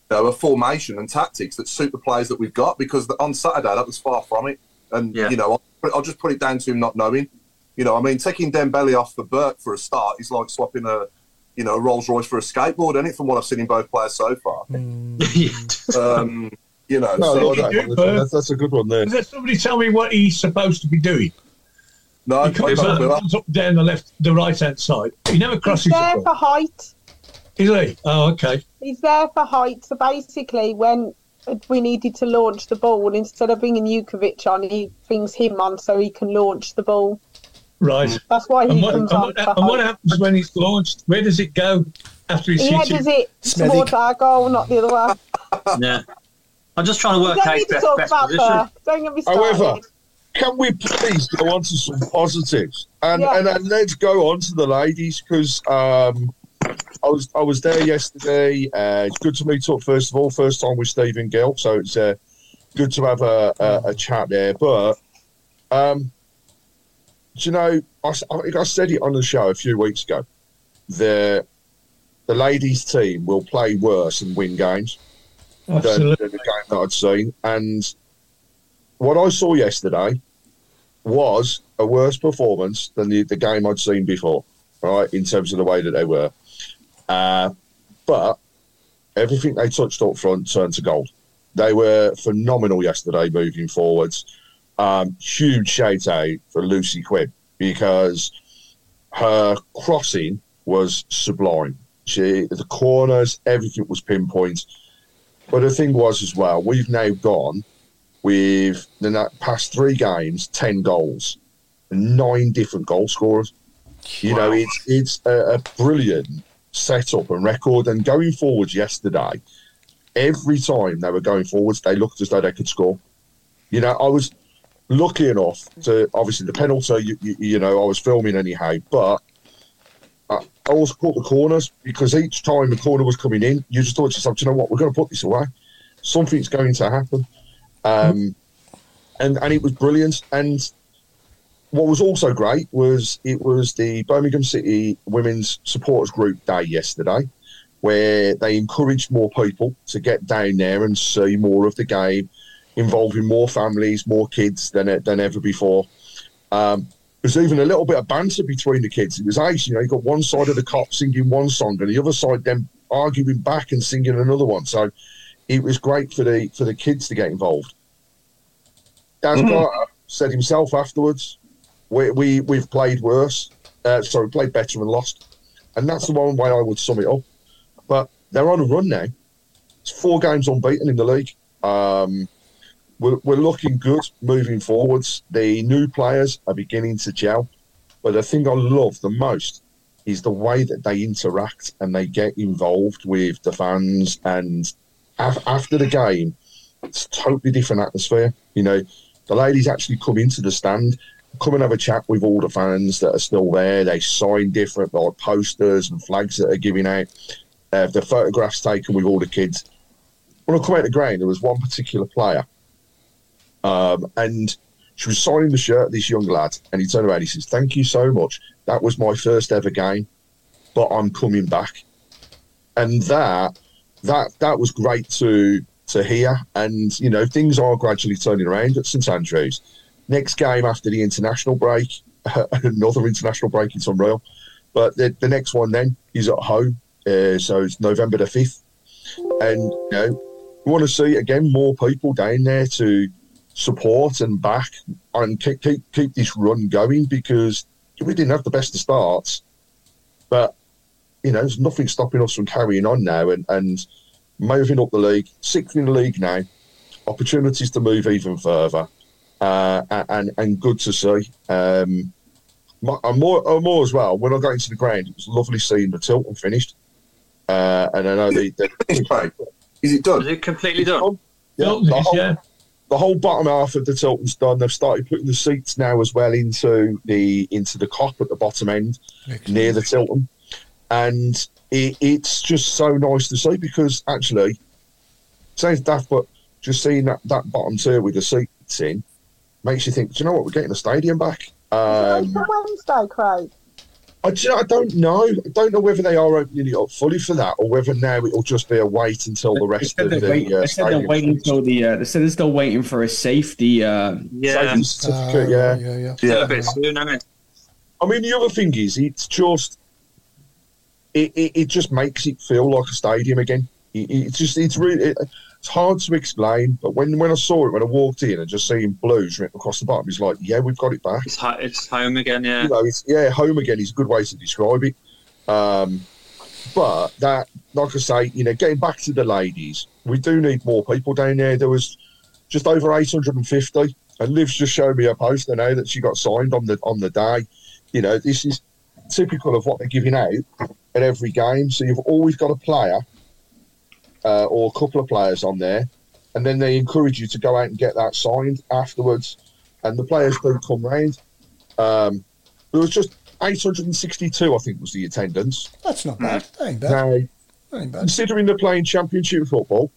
know, a formation and tactics that suit the players that we've got, because on Saturday that was far from it. And, yeah. you know, I'll just put it down to him not knowing. You know, I mean, taking Dembele off for Burke for a start is like swapping a, you know, a Rolls-Royce for a skateboard, isn't it, from what I've seen in both players so far. Mm. um, you know, no, so do, that's, that's a good one there. Does somebody tell me what he's supposed to be doing? No, he comes up, up down the left, the right-hand side. He never crosses he's there the for height. Is he? Oh, okay. He's there for height. So basically, when we needed to launch the ball, instead of bringing Jukovic on, he brings him on so he can launch the ball. Right. That's why he and what, comes and on. What, for and height. What happens when he's launched? Where does it go after he's he hit it? He heads it towards our goal, not the other way. Yeah. I'm just trying to work out best, best position. Don't get me started. However, can we please go on to some positives? And yeah. and, and let's go on to the ladies, because um, I was I was there yesterday. Uh, it's good to meet up, first of all. First time with Stephen Gill, so it's uh, good to have a, a, a chat there. But, um, do you know, I, I think I said it on the show a few weeks ago. The, the ladies' team will play worse and win games. Absolutely. Than the game that I'd seen. And what I saw yesterday was a worse performance than the, the game I'd seen before, right, in terms of the way that they were. Uh, but everything they touched up front turned to gold. They were phenomenal yesterday moving forwards. Um, huge shout-out for Lucy Quibb, because her crossing was sublime. She, the corners, everything was pinpoint. But the thing was as well, we've now gone with the past three games, ten goals, nine different goal scorers. You wow. know, it's it's a, a brilliant setup and record. And going forwards yesterday, every time they were going forwards, they looked as though they could score. You know, I was lucky enough to, obviously the penalty, you, you, you know, I was filming anyhow, but I always caught the corners, because each time the corner was coming in, you just thought to yourself, do you know what, we're going to put this away. Something's going to happen. Um, and, and it was brilliant. And what was also great was it was the Birmingham City Women's Supporters Group Day yesterday, where they encouraged more people to get down there and see more of the game, involving more families, more kids than, than ever before. Um There's even a little bit of banter between the kids. It was ace, you know, you got one side of the cop singing one song and the other side them arguing back and singing another one. So it was great for the for the kids to get involved. Dan Carter mm-hmm. said himself afterwards, we, we, we've played worse, uh, sorry, played better and lost. And that's the one way I would sum it up. But they're on a run now. It's four games unbeaten in the league. Um We're, we're looking good moving forwards. The new players are beginning to gel. But the thing I love the most is the way that they interact and they get involved with the fans. And af- after the game, it's a totally different atmosphere. You know, the ladies actually come into the stand, come and have a chat with all the fans that are still there. They sign different like posters and flags that are giving out. Uh, the photographs taken with all the kids. When I come out the ground, there was one particular player. Um, and she was signing the shirt, this young lad, and he turned around and he says, thank you so much. That was my first ever game, but I'm coming back. And that that that was great to to hear. And, you know, things are gradually turning around at St Andrews. Next game after the international break, another international break, it's unreal. But the, the next one then is at home, uh, so it's November the fifth. And, you know, we want to see, again, more people down there to support and back and keep, keep keep this run going, because we didn't have the best of starts, but you know, there's nothing stopping us from carrying on now and, and moving up the league, sixth in the league now, opportunities to move even further, uh, and and good to see. Um, and more, and more as well, when I got into the ground, it was lovely seeing the Tilton finished. Uh, and I know the, the is it done? Is it completely it's done? done? Yeah. Tilton, the whole, yeah. The whole bottom half of the Tilton's done. They've started putting the seats now as well into the into the cop at the bottom end, Excellent. near the Tilton. And it, it's just so nice to see, because actually, sounds daft, but just seeing that, that bottom tier with the seats in makes you think, do you know what, we're getting the stadium back. Um, Is it open Wednesday, Craig? I, do you know, I don't know. I don't know whether they are opening it up fully for that, or whether now it'll just be a wait until the rest of the. Waiting, uh, they said they're waiting until the. Uh, they said they're still waiting for a safety. Uh, yeah. Safety certificate, uh, yeah, yeah, yeah. yeah. A bit soon, I mean. I mean, the other thing is, it's just. It, it, it just makes it feel like a stadium again. It, it's just it's really it, it's hard to explain, but when, when I saw it when I walked in and just seeing Blues written across the bottom, it's like, yeah, we've got it back. It's, ho- it's home again, yeah. You know, it's, yeah, home again is a good way to describe it. Um, But that, like I say, you know, getting back to the ladies, we do need more people down there. There was just over eight hundred fifty, and Liv's just showed me a post now that she got signed on the on the day. You know, this is typical of what they're giving out at every game. So you've always got a player uh, or a couple of players on there, and then they encourage you to go out and get that signed afterwards. And the players do come round. Um, there was just eight hundred sixty-two, I think, was the attendance. That's not bad. That ain't bad. Now, that ain't bad. Considering they're playing championship football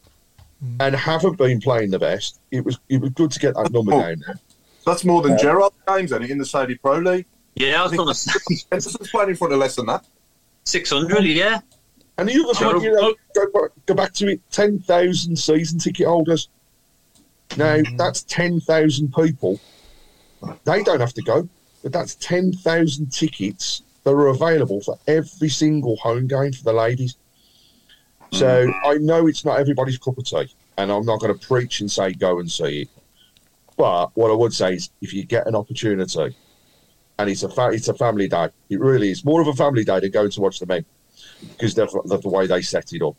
mm. and haven't been playing the best, it was it was good to get that number oh. down there. That's more than uh, Gerrard's games, isn't it, in the Saudi Pro League? Yeah, I was going to say. It's playing in front of less than that. six hundred, yeah. And the other thing, you know, go, go back to it, ten thousand season ticket holders. Now, that's ten thousand people. They don't have to go, but that's ten thousand tickets that are available for every single home game for the ladies. So I know it's not everybody's cup of tea, and I'm not going to preach and say go and see it. But what I would say is if you get an opportunity, and it's a fa- it's a family day. It really is. More of a family day than going to watch the men because of the way they set it up.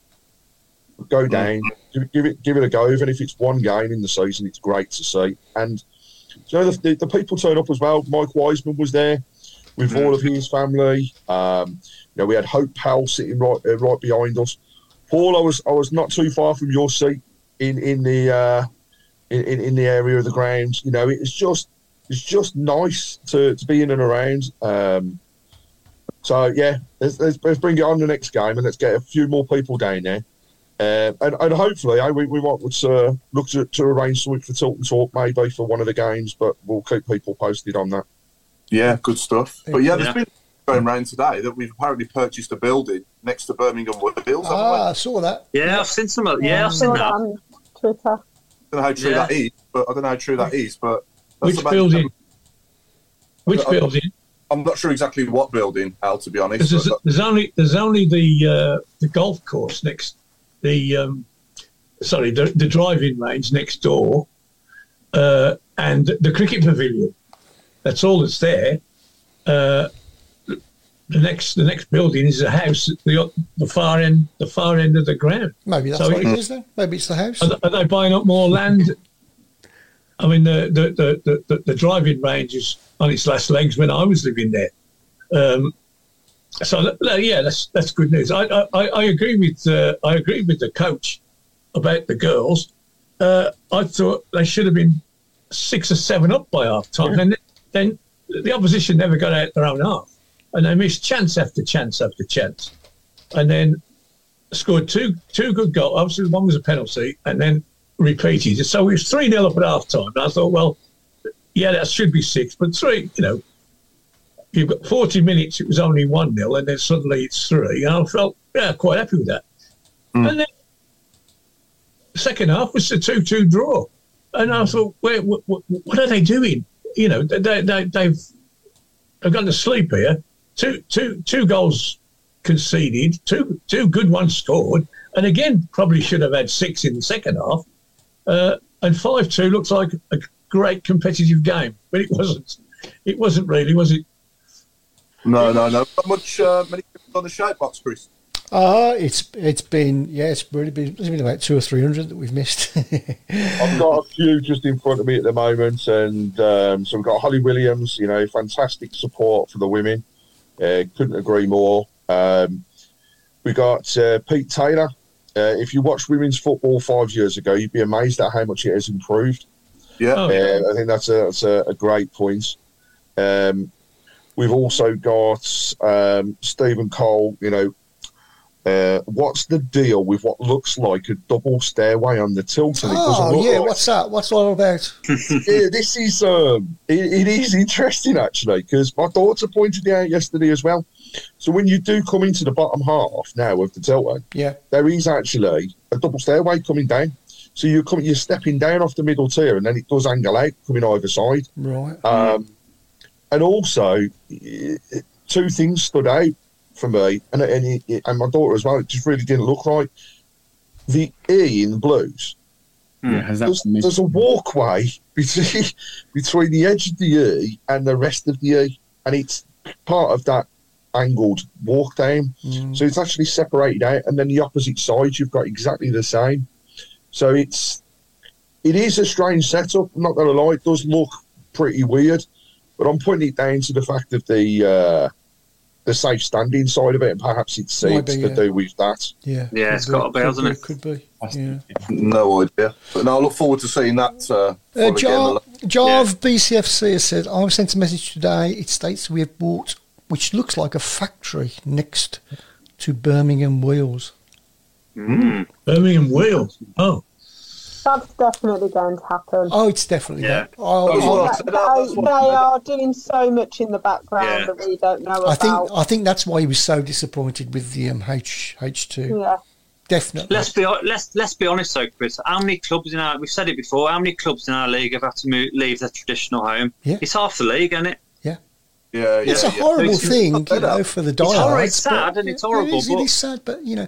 Go down, give, give it give it a go. Even if it's one game in the season, it's great to see. And you know, the, the people turn up as well. Mike Wiseman was there with all of his family. Um, you know, we had Hope Powell sitting right uh, right behind us. Paul, I was I was not too far from your seat in in the uh, in, in in the area of the grounds. You know, it's just. It's just nice to, to be in and around. Um, so, yeah, let's, let's, let's bring it on the next game and let's get a few more people down there. Uh, and, and hopefully eh, we, we might uh, look to, to arrange something for Tilt and Talk maybe for one of the games, but we'll keep people posted on that. Yeah, good stuff. But, yeah, there's yeah. been going around today that we've apparently purchased a building next to Birmingham Wheels. Ah, I saw that. Yeah, I've seen some of Yeah, yeah I've seen that. On Twitter. I don't know how true yeah. that is, but I don't know how true that is, but... That's Which building? Them. Which I'm, building? I'm not sure exactly what building, Al, to be honest. There's, there's only there's only the uh, the golf course next, the um, sorry, the, the driving range next door, uh, and the cricket pavilion. That's all that's there. Uh, the next the next building is a house at the the far end the far end of the ground. Maybe that's so what it, it is then. Maybe it's the house. Are, are they buying up more land? I mean, the the, the, the the driving range is on its last legs when I was living there. Um, so yeah, that's that's good news. I I, I agree with uh, I agree with the coach about the girls. Uh, I thought they should have been six or seven up by half time, yeah. and then the opposition never got out their own half, and they missed chance after chance after chance, and then scored two two good goals. Obviously, one was a penalty, and then. Repeated. So it was three nil up at half time. And I thought, well, yeah, that should be six, but three, you know, you've got forty minutes, it was only one nil, and then suddenly it's three. And I felt, yeah, quite happy with that. Mm. And then the second half was the two two draw. And I thought, wait, what, what, what are they doing? You know, they, they, they've, they've gone to sleep here. Two, two, two goals conceded, two, two good ones scored, and again, probably should have had six in the second half. Uh, and five two looks like a great competitive game, but it wasn't. It wasn't really, was it? No, no, no. Not much uh, many people on the shout box, Bruce. Uh, it's it's been yeah, it's really been. It's been about two or three hundred that we've missed. I've got a few just in front of me at the moment, and um, so we've got Holly Williams. You know, fantastic support for the women. Uh, couldn't agree more. Um, we got uh, Pete Taylor. Uh, if you watched women's football five years ago, you'd be amazed at how much it has improved. Yeah, oh. uh, I think that's a, that's a, a great point. Um, we've also got um, Stephen Cole. You know, uh, what's the deal with what looks like a double stairway on the tilt? And it oh yeah, like... what's that? What's all about? yeah, this is um, it, it is interesting actually because my daughter pointed it out yesterday as well. So when you do come into the bottom half now of the tilt, yeah, there is actually a double stairway coming down. So you're coming, you're stepping down off the middle tier, and then it does angle out coming either side. Right. Um, and also, two things stood out for me, and and, it, and my daughter as well. It just really didn't look right. The E in the blues. Yeah, there's, there's a walkway between between the edge of the E and the rest of the E, and it's part of that. angled walk down. Mm. So it's actually separated out, and then the opposite side you've got exactly the same. So it's it is a strange setup. I'm not going to lie, it does look pretty weird, but I'm putting it down to the fact of the uh, the safe standing side of it, and perhaps it's seats yeah. to do with that. Yeah, yeah, it's got to be, hasn't it? Could be. Yeah. No idea. But no, I look forward to seeing that. Uh, uh, Jar, Jar yeah. of B C F C has said, I was sent a message today. It states we have bought, which looks like a factory next to Birmingham Wheels. Mm. Birmingham Wheels? Oh. That's definitely going to happen. Oh, it's definitely yeah. that. Oh, that, that. They, they are doing so much in the background yeah. that we don't know about. I think, I think that's why he was so disappointed with the um, H, H two. Yeah. Definitely. Let's be let's let's be honest though, Chris. How many clubs in our we've said it before? How many clubs in our league have had to move, leave their traditional home? Yeah. It's half the league, isn't it? Yeah, yeah, yeah. It's yeah, a horrible yeah. thing, you know, for the dialogue. It's sad, and it's horrible. It is, but it is sad, but you know,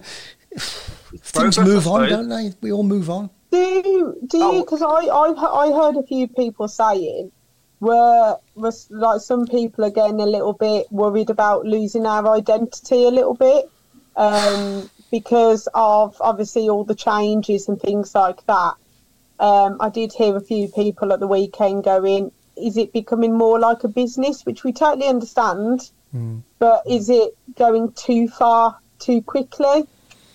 things move on, don't they? We all move on. Do do you? Because I I I heard a few people saying where like some people are getting a little bit worried about losing our identity a little bit. Um, because of obviously all the changes and things like that. Um, I did hear a few people at the weekend going, is it becoming more like a business, which we totally understand, mm. but is it going too far too quickly?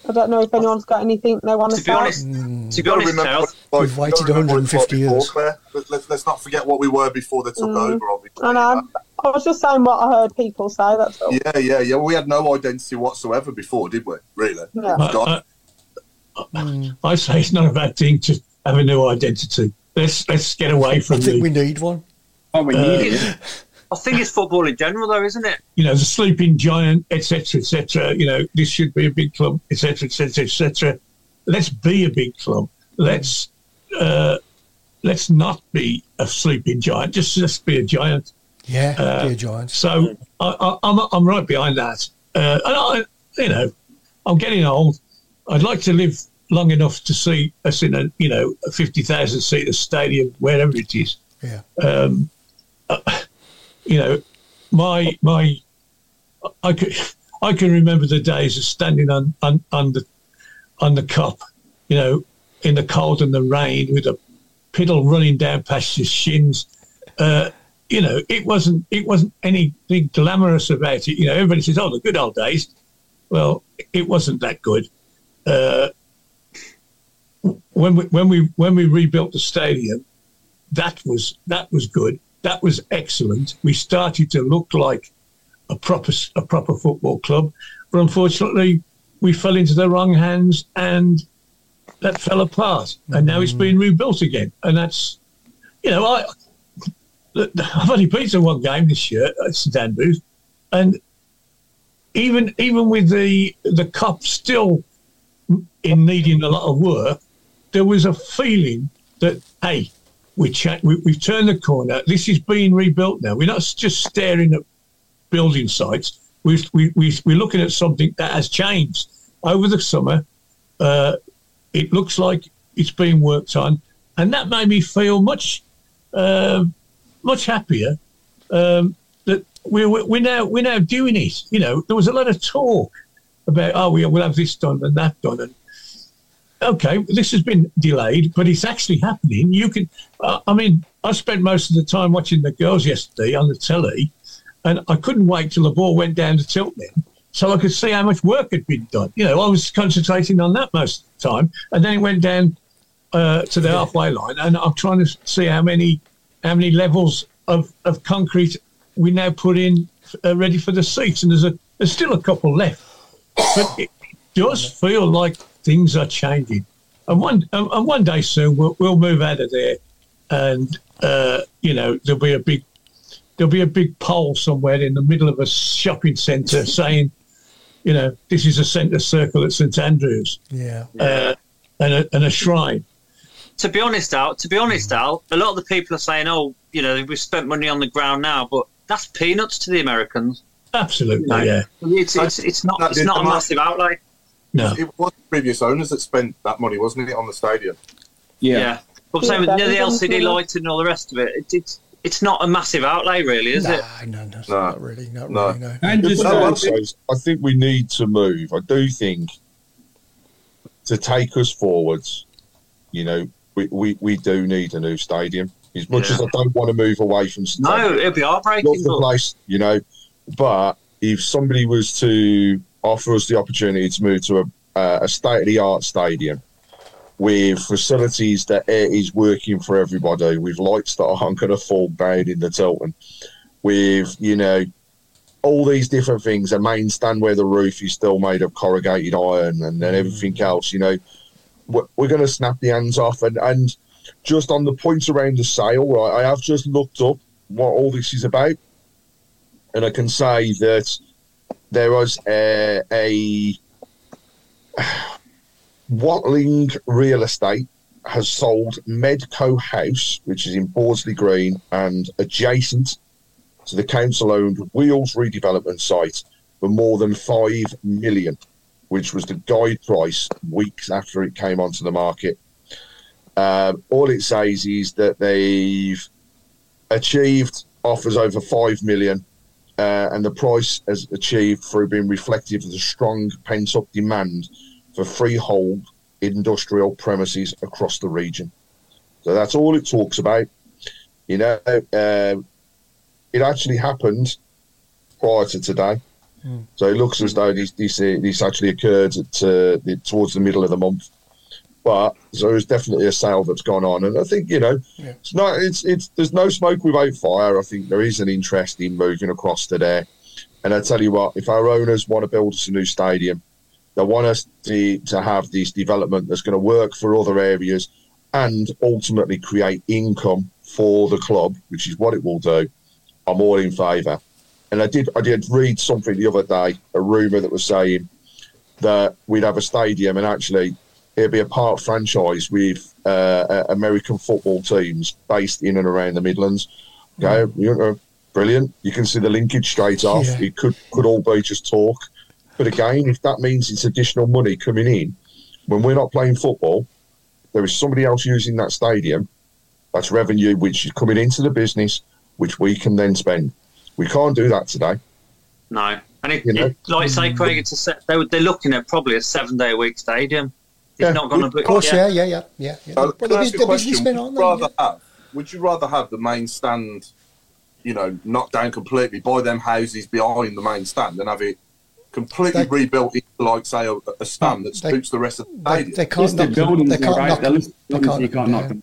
I don't know if anyone's got anything they want to, to say. Be honest, mm. To be honest, remember, like, we've waited one hundred fifty years. Before, Claire. Let, let, let's not forget what we were before they took mm. over, obviously. And I'm, I was just saying what I heard people say. That's all. Yeah, yeah, yeah. We had no identity whatsoever before, did we? Really? Yeah. I, I, I say it's not a bad thing to have a new identity. Let's let's get away from. I think the, we need one. Oh, we need uh, it. I think it's football in general, though, isn't it? You know, the sleeping giant, et cetera, et cetera. You know, this should be a big club, et cetera, et cetera, et cetera. Let's be a big club. Let's uh, let's not be a sleeping giant. Just let's be a giant. Yeah, uh, be a giant. So I, I, I'm I'm right behind that. Uh, and I, you know, I'm getting old. I'd like to live long enough to see us in a you know a fifty thousand seater stadium, wherever it is. Yeah. Um, uh, You know, my my, I can I can remember the days of standing on, on, on the on the cop, you know, in the cold and the rain with a piddle running down past your shins. Uh, you know, it wasn't it wasn't anything glamorous about it. You know, everybody says, "Oh, the good old days." Well, it wasn't that good. Uh, when we when we when we rebuilt the stadium, that was that was good. That was excellent. We started to look like a proper a proper football club, but unfortunately, we fell into the wrong hands, and that fell apart. And now it's been rebuilt again. And that's, you know, I I've only been to one game this year at St Andrews, and even even with the the cup still in needing a lot of work, there was a feeling that hey. We cha- we, we've turned the corner. This is being rebuilt now. We're not just staring at building sites. We've, we, we, we're looking at something that has changed. Over the summer, uh, it looks like it's being worked on, and that made me feel much uh, much happier um, that we're, we're, now, we're now doing it. You know, there was a lot of talk about, oh, we'll have this done and that done, and okay, this has been delayed, but it's actually happening. You can, uh, I mean, I spent most of the time watching the girls yesterday on the telly, and I couldn't wait till the ball went down to tilt them, so I could see how much work had been done. You know, I was concentrating on that most of the time, and then it went down uh, to the yeah. halfway line, and I'm trying to see how many how many levels of, of concrete we now put in uh, ready for the seats, and there's a there's still a couple left, but it does feel like things are changing, and one and one day soon we'll, we'll move out of there, and uh, you know there'll be a big there'll be a big pole somewhere in the middle of a shopping centre saying, you know, this is a centre circle at St Andrews, yeah, uh, and a, and a shrine. To be honest, Al, to be honest, Al, a lot of the people are saying, oh, you know, we've spent money on the ground now, but that's peanuts to the Americans. Absolutely, no, yeah. It's it's, it's not it's not a massive outlay. No. It was the previous owners that spent that money, wasn't it, on the stadium? Yeah. yeah. Well, I'm yeah, saying with the L C D lights and all the rest of it, it, it's it's not a massive outlay, really, is nah, it? No, no, nah. not really, not nah. really. No. And just no, I, think, I think we need to move. I do think to take us forwards, you know, we, we, we do need a new stadium. As much yeah. as I don't want to move away from stadium, no, it'd be heartbreaking. Love the place, you know. But if somebody was to offer us the opportunity to move to a, uh, a state-of-the-art stadium with facilities that is working for everybody, with lights that aren't going to fall down in the Tilton, with, you know, all these different things, a main stand where the roof is still made of corrugated iron and, and everything else, you know, we're, we're going to snap the hands off. And, and just on the point around the sale, right, I have just looked up what all this is about, and I can say that there was a, a Watling Real Estate has sold Medco House, which is in Bordesley Green and adjacent to the council-owned Wheels redevelopment site, for more than five million pounds, which was the guide price weeks after it came onto the market. Uh, all it says is that they've achieved offers over five million pounds, uh, and the price has achieved through being reflective of the strong pent-up demand for freehold industrial premises across the region. So that's all it talks about. You know, uh, it actually happened prior to today. Mm. So it looks as though this this, this actually occurred at, uh, towards the middle of the month. But so there's definitely a sale that's gone on, and I think, you know, yeah. it's not. It's it's there's no smoke without fire. I think there is an interest in moving across to there. And I tell you what, if our owners want to build us a new stadium, they want us to, to have this development that's going to work for other areas and ultimately create income for the club, which is what it will do. I'm all in favour. And I did I did read something the other day, a rumour that was saying that we'd have a stadium and actually it'd be a part franchise with uh, American football teams based in and around the Midlands. Okay, mm. Brilliant. You can see the linkage straight off. Yeah. It could, could all be just talk. But again, if that means it's additional money coming in, when we're not playing football, there is somebody else using that stadium. That's revenue which is coming into the business, which we can then spend. We can't do that today. No. And it, you know? it, like I say, Craig, it's a set, they, they're looking at probably a seven-day-a-week stadium. It's yeah, not going to be... Of course, yeah, yeah, yeah. yeah, yeah. So, but the, the businessmen aren't there. Yeah. Would you rather have the main stand, you know, knocked down completely by them houses behind the main stand and have it completely they, rebuilt into, like, say, a, a stand that suits the rest of the stadium? They, they can't knock them down.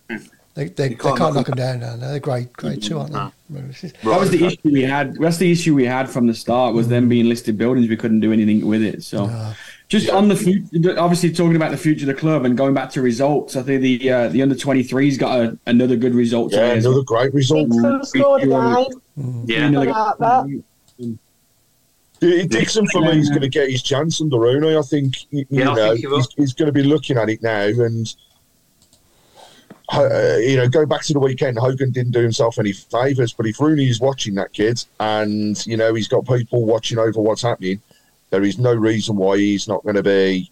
They, they, they can't knock them down. No, they're great, great too, aren't they? Right. That was the issue we had. That's the issue we had from the start, was mm. them being listed buildings. We couldn't do anything with it. So, no. just yeah. on the future, obviously talking about the future of the club and going back to results, I think the uh, the under twenty-threes got a, another good result. Yeah, today. Another great result. Yeah. Dixon for me is going to get his chance under Rooney. I think you yeah, know I think he he's, he's going to be looking at it now, and uh, you know, go back to the weekend. Hogan didn't do himself any favours, but if Rooney is watching that kid, and you know he's got people watching over what's happening, there is no reason why he's not going to be.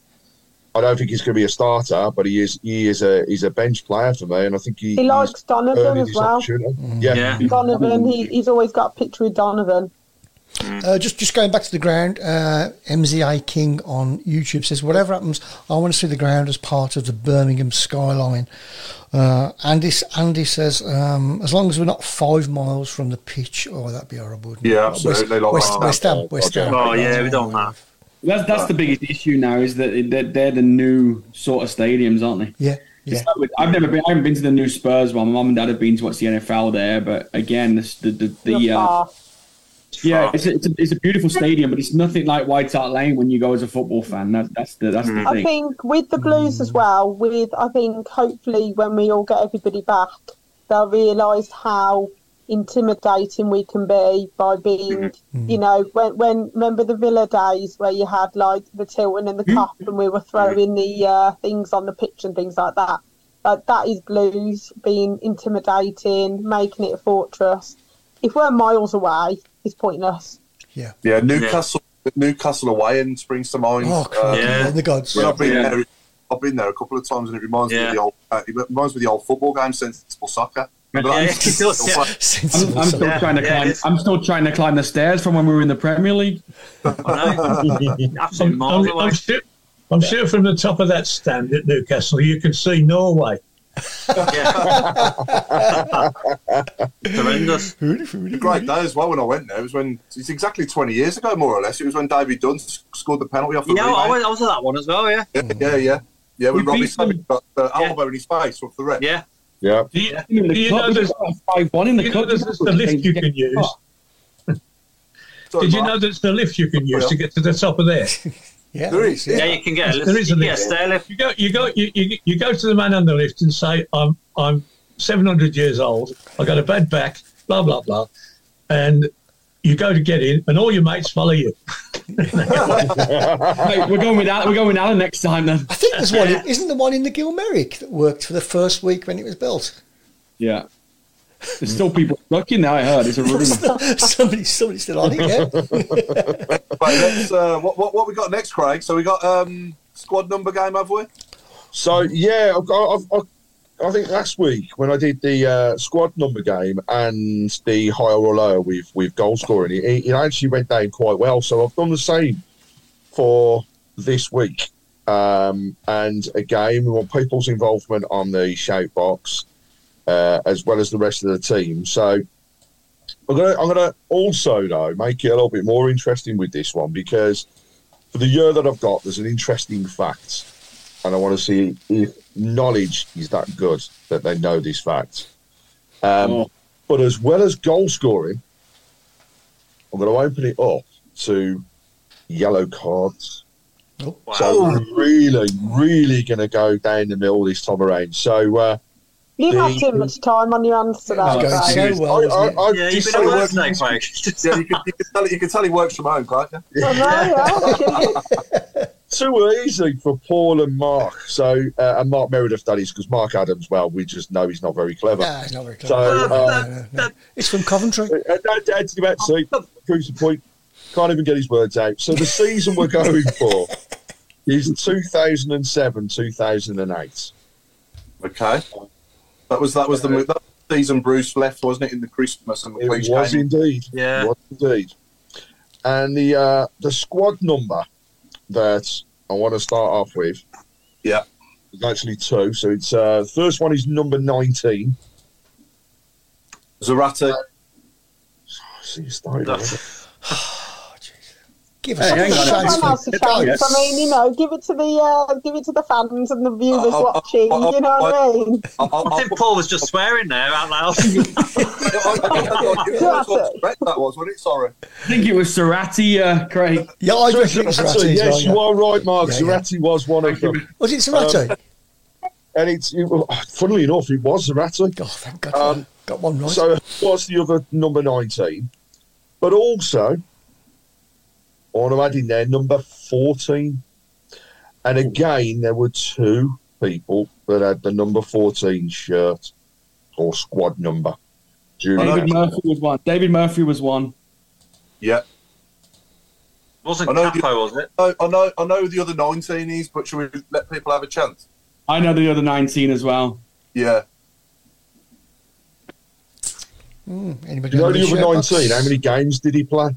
I don't think he's going to be a starter, but he is. He is a he's a bench player for me, and I think he. He likes Donovan as well. Mm. Yeah. yeah, Donovan. He, he's always got a picture of Donovan. Uh, just just going back to the ground, uh, M Z A King on YouTube says, whatever happens, I want to see the ground as part of the Birmingham skyline. Uh, Andy, Andy says, um, as long as we're not five miles from the pitch, oh, that'd be horrible. Yeah, absolutely. West, West Ham. West Ham. Oh, yeah, we don't have. That's, that's the biggest issue now, is that they're, they're the new sort of stadiums, aren't they? Yeah. Yeah. Like, I've never been. I haven't been to the new Spurs one. My mum and dad have been to what's the N F L there, but again, the the the. the uh, Yeah, it's a, it's, a, it's a beautiful stadium, but it's nothing like White Hart Lane when you go as a football fan. That, that's the that's the I thing. I think with the Blues as well, with I think hopefully when we all get everybody back, they'll realise how intimidating we can be by being, mm. you know, when when remember the Villa days where you had like the Tilton and the Cup and we were throwing the uh, things on the pitch and things like that. Like that is Blues being intimidating, making it a fortress. If we're miles away, it's pointless. Yeah, yeah. Newcastle, yeah. Newcastle away, and springs to mind. Oh, uh, yeah. the gods. I've been yeah. there. I've been there a couple of times, and it reminds yeah. me of the old. Uh, it reminds me of the old football game, sensible soccer. Yeah, yeah, still, yeah. I'm, I'm still yeah, trying to yeah, climb. I'm still trying to climb the stairs from when we were in the Premier League. Absolutely marvelous. I'm, I'm, sure, I'm yeah. sure from the top of that stand at Newcastle, you can see Norway. Yeah. Horrendous. The great day as well when I went there. It was when it's exactly twenty years ago, more or less. It was when David Dunn scored the penalty off the. Yeah, I was, I was at that one as well. Yeah. Yeah, yeah, yeah. yeah when Robbie Savage got the elbow yeah. in his face off the ref. Yeah. Yeah. Do you, do you know there's five one in the club? There's the lift you can use. Did you know there's the lift you can use to get to the top of there? Yeah, there is. Yeah, yeah, you can get a lift. There is a lift. You, a lift. you go, you go, you, you, you go to the man on the lift and say, "I'm, I'm seven hundred years old. I got a bad back. Blah blah blah," and you go to get in, and all your mates follow you. Mate, we're going with Alan, we're going with Alan next time then. I think there's one, isn't the one in the Gilmerrick that worked for the first week when it was built? Yeah. There's still people stuck in there, I heard. It's a rumour. Somebody, somebody's still on it, yeah. Right, let's, uh, what, what, what we got next, Craig? So we got um, squad number game, have we? So, yeah, I've got... I've, I've, I think last week when I did the uh, squad number game and the higher or lower with, with goal scoring, it, it actually went down quite well. So I've done the same for this week. Um, and again, we want people's involvement on the shout box uh, as well as the rest of the team. So I'm going to I'm gonna also, though, make it a little bit more interesting with this one because for the year that I've got, there's an interesting fact. And I want to see if knowledge is that good that they know this fact. Um, oh. But as well as goal scoring, I'm going to open it up to yellow cards. Oh, wow. So we're really, really going to go down the middle this time around. So uh, you've the, had too much time on your hands for that. Right? So well, I, I, I yeah, you've been at work today, Craig. yeah, you, can, you, can tell, you can tell he works from home, can't you? Oh, no, yeah. Too easy for Paul and Mark. So uh, and Mark Meredith, that is, because Mark Adams, well, we just know he's not very clever. Yeah, he's not very clever. So, uh, uh, no, no, no. It's from Coventry. Uh, that's the about to see. Proves the point. Can't even get his words out. So the season we're going for is two thousand seven, two thousand eight. Okay, that was that was the that season Bruce left, wasn't it, in the Christmas and the it was game. Indeed. Yeah, it was indeed. And the uh, the squad number that I want to start off with. Yeah. There's actually two. So it's uh, the first one is number nineteen. Zárate. Uh, so you started. Oh, jeez. Give us hey, a chance. Give I mean, you know, give it to the uh, give it to the fans and the viewers uh, uh, watching. Uh, uh, you know uh, what I mean? I, I, I, I think Paul was just swearing there out loud. That was, wasn't it? Sorry. I think it was Zárate, uh, Craig. Yeah, I just think Zárate. Yes, well, yeah. You are right, Mark. Yeah, Zárate yeah. was one of them. Was it Zárate? Um, and it's it, funnily enough, it was Zárate. God, thank God. Um, got one right. So what's the other number nineteen? But also, I want to add in there number fourteen. And again, there were two people that had the number fourteen shirt or squad number. June. David Murphy was one. David Murphy was one. Yeah. Wasn't Capo, the, was it? I know, I know the other nineteen is, but should we let people have a chance? I know the other nineteen as well. Yeah. Mm, anybody you know the other nineteen? How many games did he play?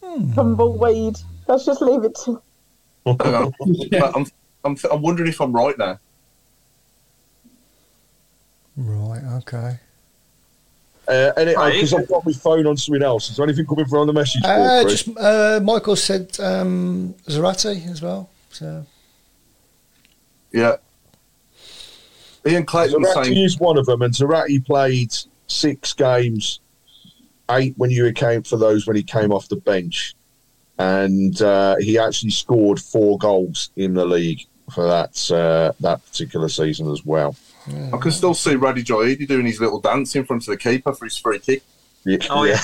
Mm. Tumbleweed. Let's just leave it to I'm, I'm, I'm, I'm wondering if I'm right now. Right, okay. Uh, and because I've got my phone on something else. Is there anything coming from on the message board? Uh, just, uh, Michael said um, Zárate as well. So. Yeah. Ian Clayton Zárate saying... is one of them, and Zárate played six games, eight when you account for those when he came off the bench. And uh, he actually scored four goals in the league for that uh, that particular season as well. I can still see Ruddy Joyidi doing his little dance in front of the keeper for his free kick. Yeah. Oh, yeah.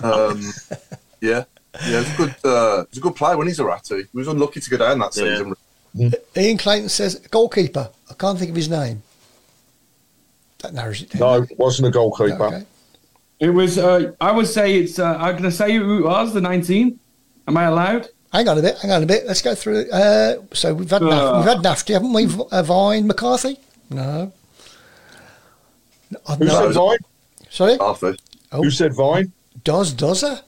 um, yeah. Yeah, he's a good, uh, he's a good player when he's Zárate. He was unlucky to go down that season. Yeah. Mm-hmm. Ian Clayton says, goalkeeper. I can't think of his name. That narrows it down. No, it wasn't a goalkeeper. Okay. It was, uh, I would say it's, uh, I'm going to say who it was, the nineteen. Am I allowed? Hang on a bit, hang on a bit. Let's go through. Uh, so we've had, uh, Naf- we've had Nafty, haven't we? Uh, Vine, McCarthy? No. I Who know. said Vine? Sorry? Arthur. Oh. Who said Vine? Doz Dozer?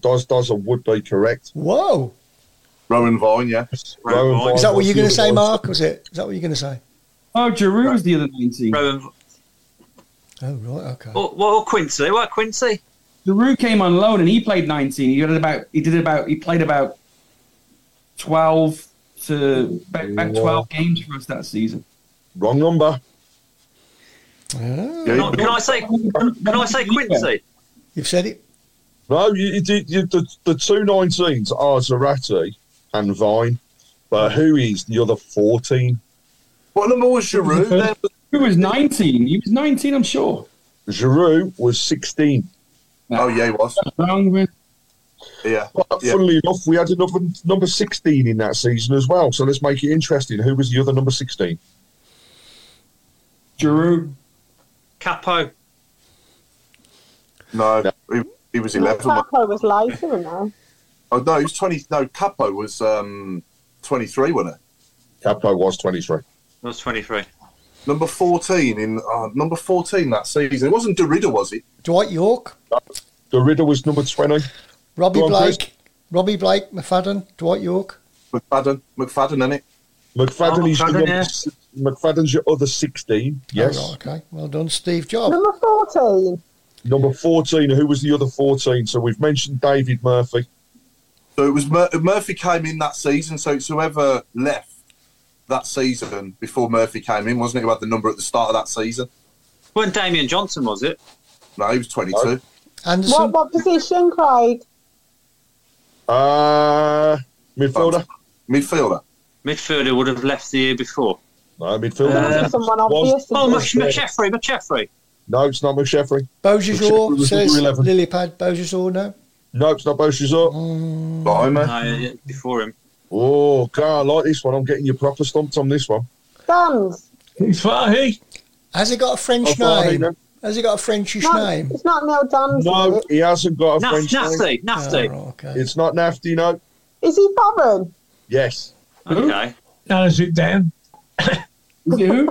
Doz Dozer would be correct. Whoa. Rowan Vine, yeah. Rowan Vine. Is that what you're going to say, Mark? Was it? Is that what you're going to say? Oh, Giroud was the other nineteen. Rowan. Oh, right, okay. What, what Quincy? What Quincy? Giroud came on loan and he played nineteen. He did about. He did about. He played about twelve to back, back twelve games for us that season. Wrong number. Oh. Can, I, can I say? Can, can I say Quincy? You've said it. No, you, you, you, the, the two nineteens are Zárate and Vine, but who is the other fourteen? What number was Giroud then? He was nineteen. He was nineteen, I'm sure. Giroud was sixteen. No. Oh, yeah, he was. Yeah. But yeah. Funnily enough, we had another number sixteen in that season as well, so let's make it interesting. Who was the other number sixteen? Giroud. Capo. No, no. He, he was eleven. No, Capo was later, no? Oh, no, he was twenty. No, Capo was um, twenty-three, wasn't it? Capo was twenty-three. It was twenty-three. Number fourteen in uh, number fourteen that season. It wasn't Derrida, was it? Dwight York. No, Derrida was number twenty. Robbie Blake. Chris. Robbie Blake. McFadden. Dwight York. McFadden. McFadden, isn't it? McFadden oh, is McFadden, your yeah. other, McFadden's your other sixteen. Yes. Oh, right, okay. Well done, Steve Jobs. Number fourteen. Number fourteen. Who was the other fourteen? So we've mentioned David Murphy. So it was Mur- Murphy came in that season. So it's whoever left that season before Murphy came in, wasn't it? Who had the number at the start of that season? Weren't Damian Johnson, was it? No, he was twenty-two. Anderson? What, what position, Craig? Uh, midfielder. Midfielder. Midfielder would have left the year before. No, midfielder. Uh, someone obvious. Oh, McSheffrey, McSheffrey. No, it's not McSheffrey. Beaujean says Lilypad. Beaujean, no? No, it's not Beaujean. Mm. Behind me. No, yeah, before him. Oh, God, I like this one. I'm getting you proper stumped on this one. Dance. He's Fahy. Has he got a French oh, name? Fahy, Has he got a Frenchish no, name? It's not Neil Dance. No, it? he hasn't got a Naf- French Nafty, name. Nafty, Nafty. Oh, okay. It's not Nafty, no. Is he foreign? Yes. Okay. Now is it Dan? You?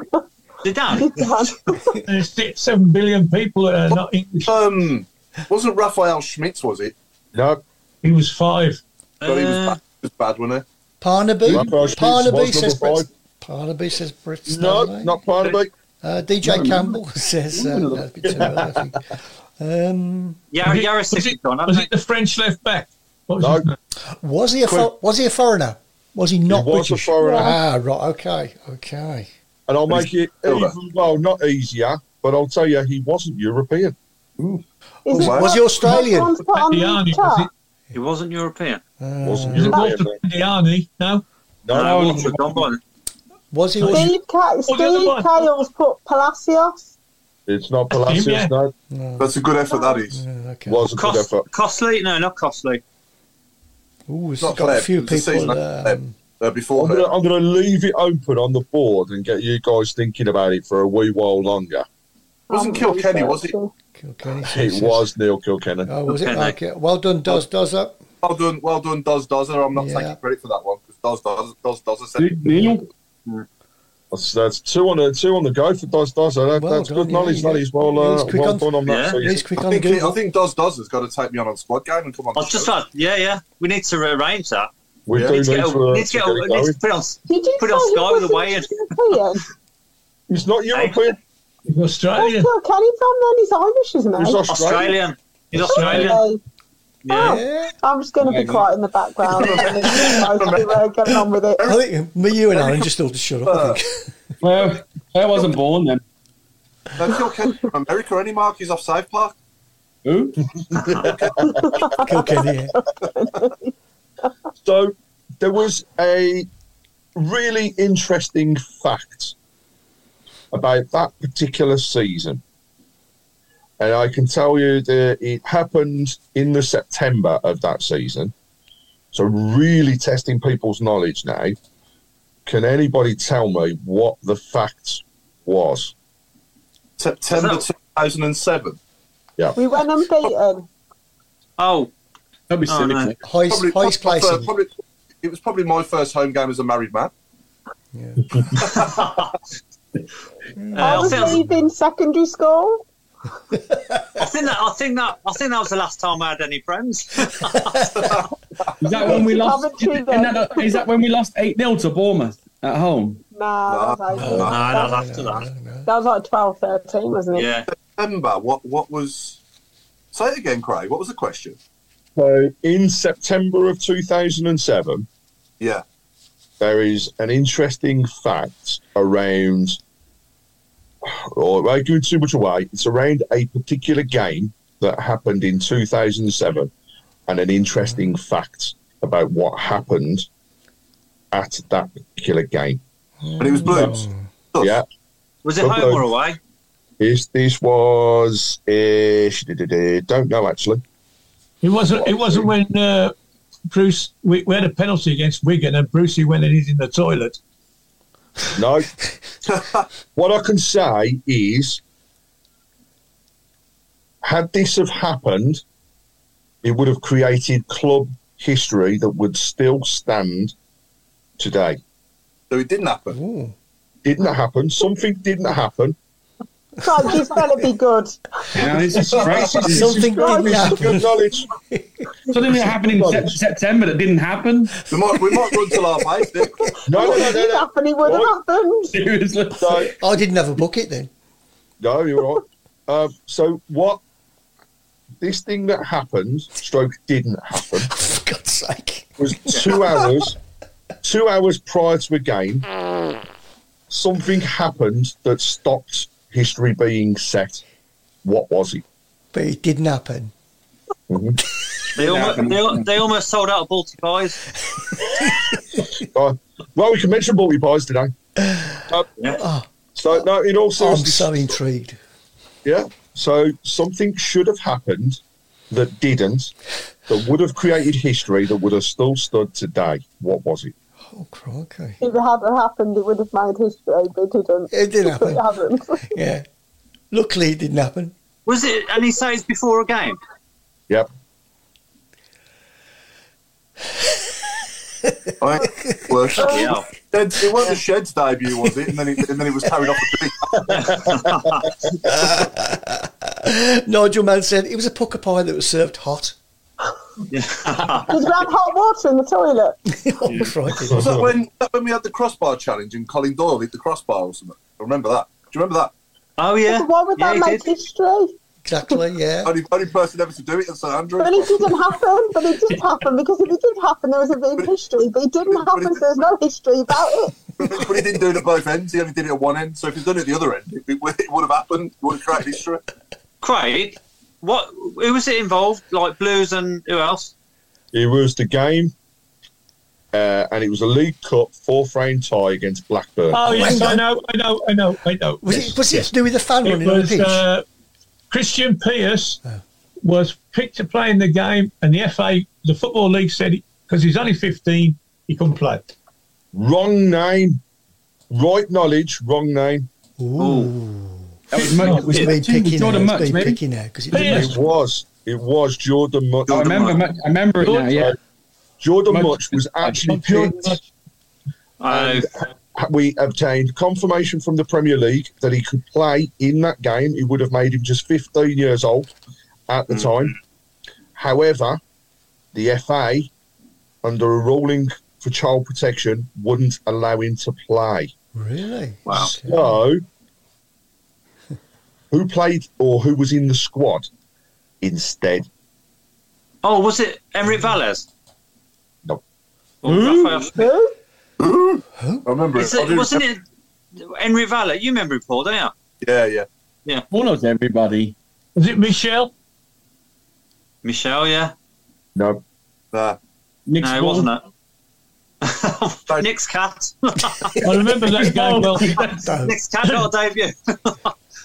The Dan? There's six, seven billion people that are what, not English. Um, wasn't Raphael Schmitz, was it? No. He was five. But uh, he was back. It's bad, wasn't it? Parnaby? Parnaby says Brits. Parnaby says Brits. No, no not Parnaby. Uh, D J no, Campbell no. says... Uh, no, that'd be too early, I think. Um, yeah, was, yeah, was, was, it, was it the French left back? What was, no. was, he a for, was he a foreigner? Was he not he was British? A foreigner. Ah, right, okay, okay. And I'll but make it even, well, not easier, but I'll tell you, he wasn't European. Ooh. Was, it, was he Australian? Was he? He wasn't European. Uh, wasn't European. Indiani, no? No, no, no, he wasn't. Was he? Steve, K- Steve Cale's put Palacios. It's not Palacios, him, yeah. no. no. That's a good effort, that is. Yeah, okay. Was a Cost- good effort. Costly? No, not Costly. Ooh, it's not got Claire. a few it's people. Um, uh, before I'm going to leave it open on the board and get you guys thinking about it for a wee while longer. It wasn't Kilkenny, was it? Kilkenny. It was Neil Kilkenny. Oh, was it? Okay. Well done, Doz Dozer. Well done, well done, Doz Dozer. I'm not yeah. taking credit for that one because Doz Dozer, Doz Dozer said Neil. That's, that's two on the two on the go for Doz Dozer. That, well that's done, good knowledge, yeah, that is. Well, uh, well done on that. Yeah. He's quick on I think, think Doz Dozer's got to take me on on squad game and come on. Just like, yeah, yeah. We need to arrange that. We, we do need to, to, uh, need to, get to, get a, need to put on put on Sky with a weigh-in. He's not European. He's Australian. Where's Kilkenny from then? He's Irish, isn't he? He's Australian. He's Australian. Australian. Yeah. Oh, I'm just going to be yeah. quiet in the background. I'm getting on with it. I think me, you and Aaron just ought to shut up, uh, I think. Well, I wasn't born then. No, Kilkenny from America, any Mark? He's off South Park. Who? Kilkenny, yeah. So, there was a really interesting fact about that particular season. And I can tell you that it happened in the September of that season. So really testing people's knowledge now. Can anybody tell me what the fact was? September two thousand seven. Yeah. We went unbeaten. Oh. Don't be silly. Hoist, hoist placing. It was probably my first home game as a married man. Yeah. uh, I was leaving secondary school. I think that I think that I think that was the last time I had any friends. Is that when we lost? Is that, is that when we lost eight nil to Bournemouth at home? Nah, no, no, no, that was after that. No, no. That was like twelve, thirteen, wasn't it? Yeah. September. What? What was? Say it again, Craig. What was the question? So in September of two thousand seven, yeah, there is an interesting fact around. Or oh, I give too much away. It's around a particular game that happened in two thousand seven, and an interesting fact about what happened at that particular game. But it was Blues. Oh. Yeah. Was it home or away? This this was uh, don't know actually. It wasn't. It wasn't when uh, Bruce we, we had a penalty against Wigan, and Brucey went and he's in the toilet. No. What I can say is, had this have happened, it would have created club history that would still stand today. So it didn't happen. Ooh. Didn't happen. Something didn't happen. God, he's going to be good. Yeah, this is crazy. Something didn't happen. Something that happened in se- September that didn't happen. We might, we might run till our base. No, no, no, no. no. Happen, it would have right. happened. Seriously. So, I didn't have a bucket then. No, you're right. Uh, so what? This thing that happened, stroke didn't happen. For God's sake. Was two hours, two hours prior to a game, something happened that stopped history being set. What was it? But it didn't happen. Mm-hmm. They, almost, they, they almost sold out of Balti pies. uh, well, we can mention Balti pies today. Uh, yeah. oh, so, no, in all sorts. I'm so intrigued. Yeah. So something should have happened that didn't, that would have created history that would have still stood today. What was it? Oh, crikey. If it hadn't happened, it would have made history, but it didn't. It didn't happen. It happened. Yeah. Luckily, it didn't happen. Was it, and he says before a game? Yep. I, well, yeah. It wasn't a Sheds debut, was it? And then it, and then it was carried off the beat. Nigel Mann said it was a pucker pie that was served hot. Did we have hot water in the toilet? Oh, was that when, that when we had the crossbar challenge and Colin Doyle hit the crossbar or something? I remember that. Do you remember that? Oh, yeah. Why would yeah, that make did. history? Exactly, yeah. only, only person ever to do it at St Andrews. But it didn't happen, but it did happen, because if it did happen, there was a bit of history, but it didn't but happen, it, so there's no history about it. But he didn't do it at both ends, he only did it at one end, so if he'd done it at the other end, it, it, it would have happened, it would have created history. Craig? What? Who was it involved? Like Blues and who else? It was the game, uh, and it was a League Cup fourth-round tie against Blackburn. Oh yes, I know, I know, I know, I know. Was yes, it? Was yes. it to do with the fan it running was, on the pitch? Uh, Christian Pearce oh. was picked to play in the game, and the F A, the Football League, said because he's only fifteen, he couldn't play. Wrong name, right knowledge, wrong name. Ooh. Ooh. That was, it was being picky Jordan now. Mutch, picky now because it, it was. It was Jordan Mutch. I remember. Mutch. I remember it Jordan, now. Yeah, Jordan Mutch, Mutch was actually picked. And we obtained confirmation from the Premier League that he could play in that game. It would have made him just fifteen years old at the mm. time. However, the F A, under a ruling for child protection, wouldn't allow him to play. Really? Wow. So. Who played or who was in the squad instead? Oh, was it Enric Vallès? No. Or Raphael? I remember it. I wasn't it Enric Vallès? You remember it, Paul, don't you? Yeah, yeah. Yeah. One of everybody. Was it Michel? Michel, yeah. No. Nah. Nick no, it wasn't it. Nick's cat. I remember that game. Well, Nick's cat, not a debut.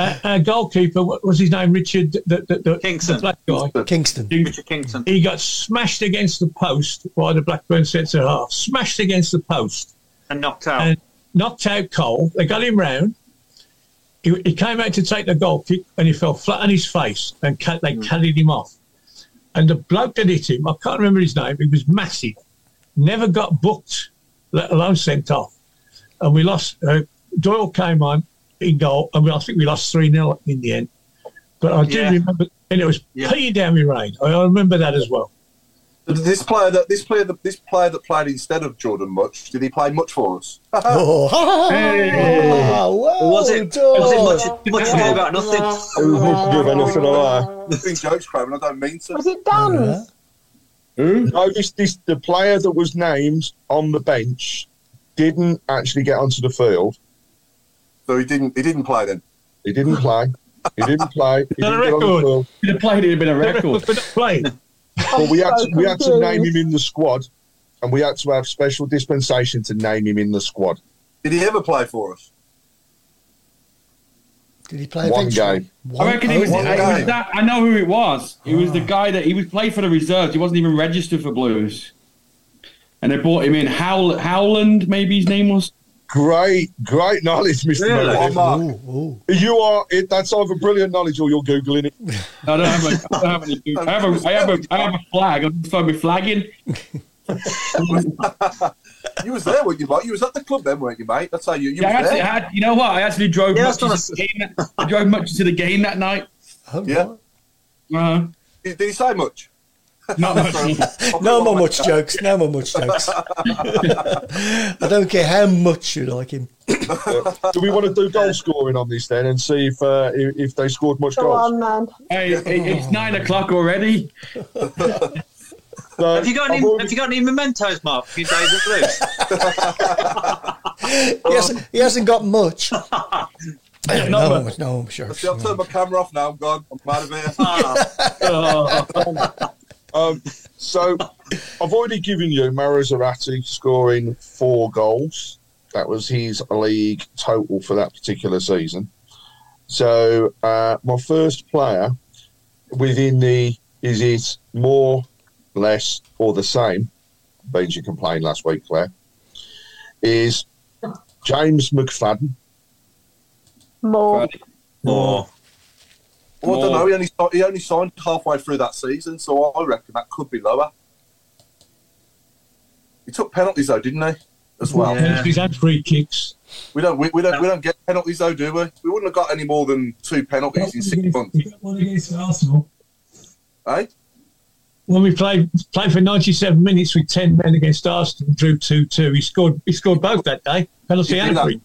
Uh, uh, goalkeeper, what was his name? Richard the, the, the, Kingston. The black guy. Kingston. He, Richard Kingston. He got smashed against the post by the Blackburn centre half. Smashed against the post. And knocked out. And knocked out Cole. They got him round. He, he came out to take the goal kick and he fell flat on his face and ca- they mm. carried him off. And the bloke that hit him, I can't remember his name, he was massive. Never got booked, let alone sent off. and we lost. Uh, Doyle came on in goal, and we, I think we lost three nil in the end. But I do yeah. remember, and it was yeah. peeing down my rain. I, I remember that as well. This player that this player that this player that played instead of Jordan Mutch, did he play much for us? Oh. Hey. Oh, well, was it? Was it much, much to do about nothing? Give anything away. Nothing jokes, Craven. I don't mean to. Was it Dan? Who? No, this, this the player that was named on the bench didn't actually get onto the field. So he didn't. He didn't play then. He didn't play. He didn't play. He didn't get on the field. He'd have played. He'd have been a record. But played. But we had to, we had to name him in the squad, and we had to have special dispensation to name him in the squad. Did he ever play for us? Did he play one game? One, I reckon oh, it was. It was that, I know who it was. It was the guy that he was played for the reserves. He wasn't even registered for Blues, and they brought him in. How, Howland, maybe his name was. Great, great knowledge, Mister Meredith. Really? You are it. That's either brilliant knowledge or you're googling it. I don't have a. I don't have any. I have a. I have a, I have a flag. I'm just throwing my flag in. You was there, weren't you, mate? You was at the club then, weren't you, mate? That's how you. You, yeah, was I actually, there. Had, you know what? I actually drove yeah, much to the game. That, I drove much to the game that night. Oh, yeah. Uh, did, did he say much? Not much. No more much jokes. No more much jokes. I don't care how much you like him. Do we want to do goal scoring on this then and see if uh, if they scored much Go goals? On, man. Hey, it's nine o'clock already. So have you got any? Already... Have you got any mementos, Mark? A few days of Blues. Yes, he hasn't got much. No, no, no, I'm sure. I'll turn my camera off now. I'm gone. I'm out of here. Oh. Um, so, I've already given you Mauro Zárate scoring four goals. That was his league total for that particular season. So, uh, my first player within the is it more, less, or the same? Benji complained last week, Claire. Is James McFadden. More. More. Well, I don't know. He only, he only signed halfway through that season, so I reckon that could be lower. He took penalties though, didn't he? As well, yeah. He's had free kicks. We don't. We, we don't. We don't get penalties though, do we? We wouldn't have got any more than two penalties in six months. We got one against Arsenal. Eh? When we played played for ninety-seven minutes with ten men against Arsenal, drew two two. He scored. He scored both that day. Penalty and free.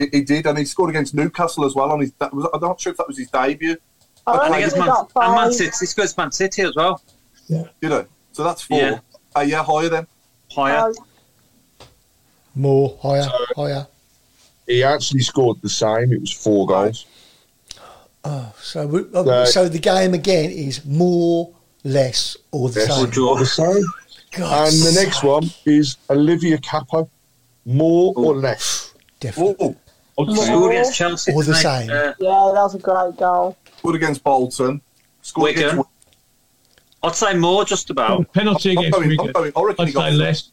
He, he did, and he scored against Newcastle as well. On his, that was, I'm not sure if that was his debut. I think it's Man, and Man City. It's good Man City as well. Yeah. You know, so that's four. Yeah, uh, yeah higher then. Higher. Uh, More, higher, so higher. He actually scored the same. It was four goals. Oh, so we, so, so the game again is more, less, or the yes, same. Or the same. God and the sake. Next one is Olivia Capo. More Ooh. Or less? Definitely. Or the, or the same. Uh, yeah, that was a great goal. Scored against Bolton. Scored Wigan. Against... I'd say more, just about. Penalty I'm, against I'm going, Wigan. I'm going, I reckon I'd he got say less.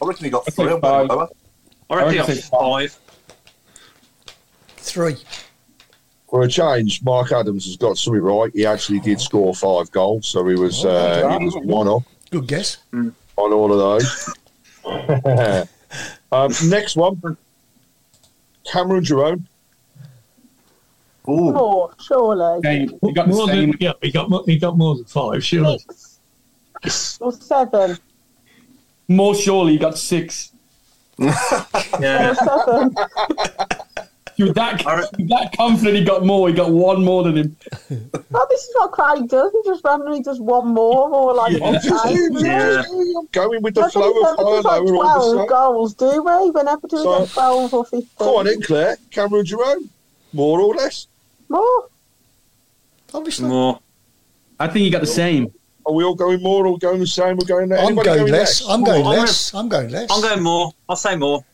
I reckon he got I three. Five. Five. I reckon he got five. Three. For a change, Mark Adams has got something right. He actually did score five goals, so he was oh, uh, he was one up. Good guess. On all of those. um, next one. Cameron Jerome. Ooh. Four, surely. Yeah, he, got more than, yeah, he, got, he got more than five, surely. Six. Or seven. More surely, he got six. Yeah. Seven. You're that, you're that confident he got more. He got one more than him. Well, this is what Craig does. He just randomly does one more. Or like yeah. yeah. Going with the I flow of higher, like lower. twelve goals, do we? Whenever do we so, get twelve or fifteen? Come on in, Claire. Cameron Jerome. More or less? More. Obviously. More. I think you got the same. Are we all going more or going the same? We're going there. I'm going, going less. less. I'm going more. less. I'm going less. I'm going more. I'll say more.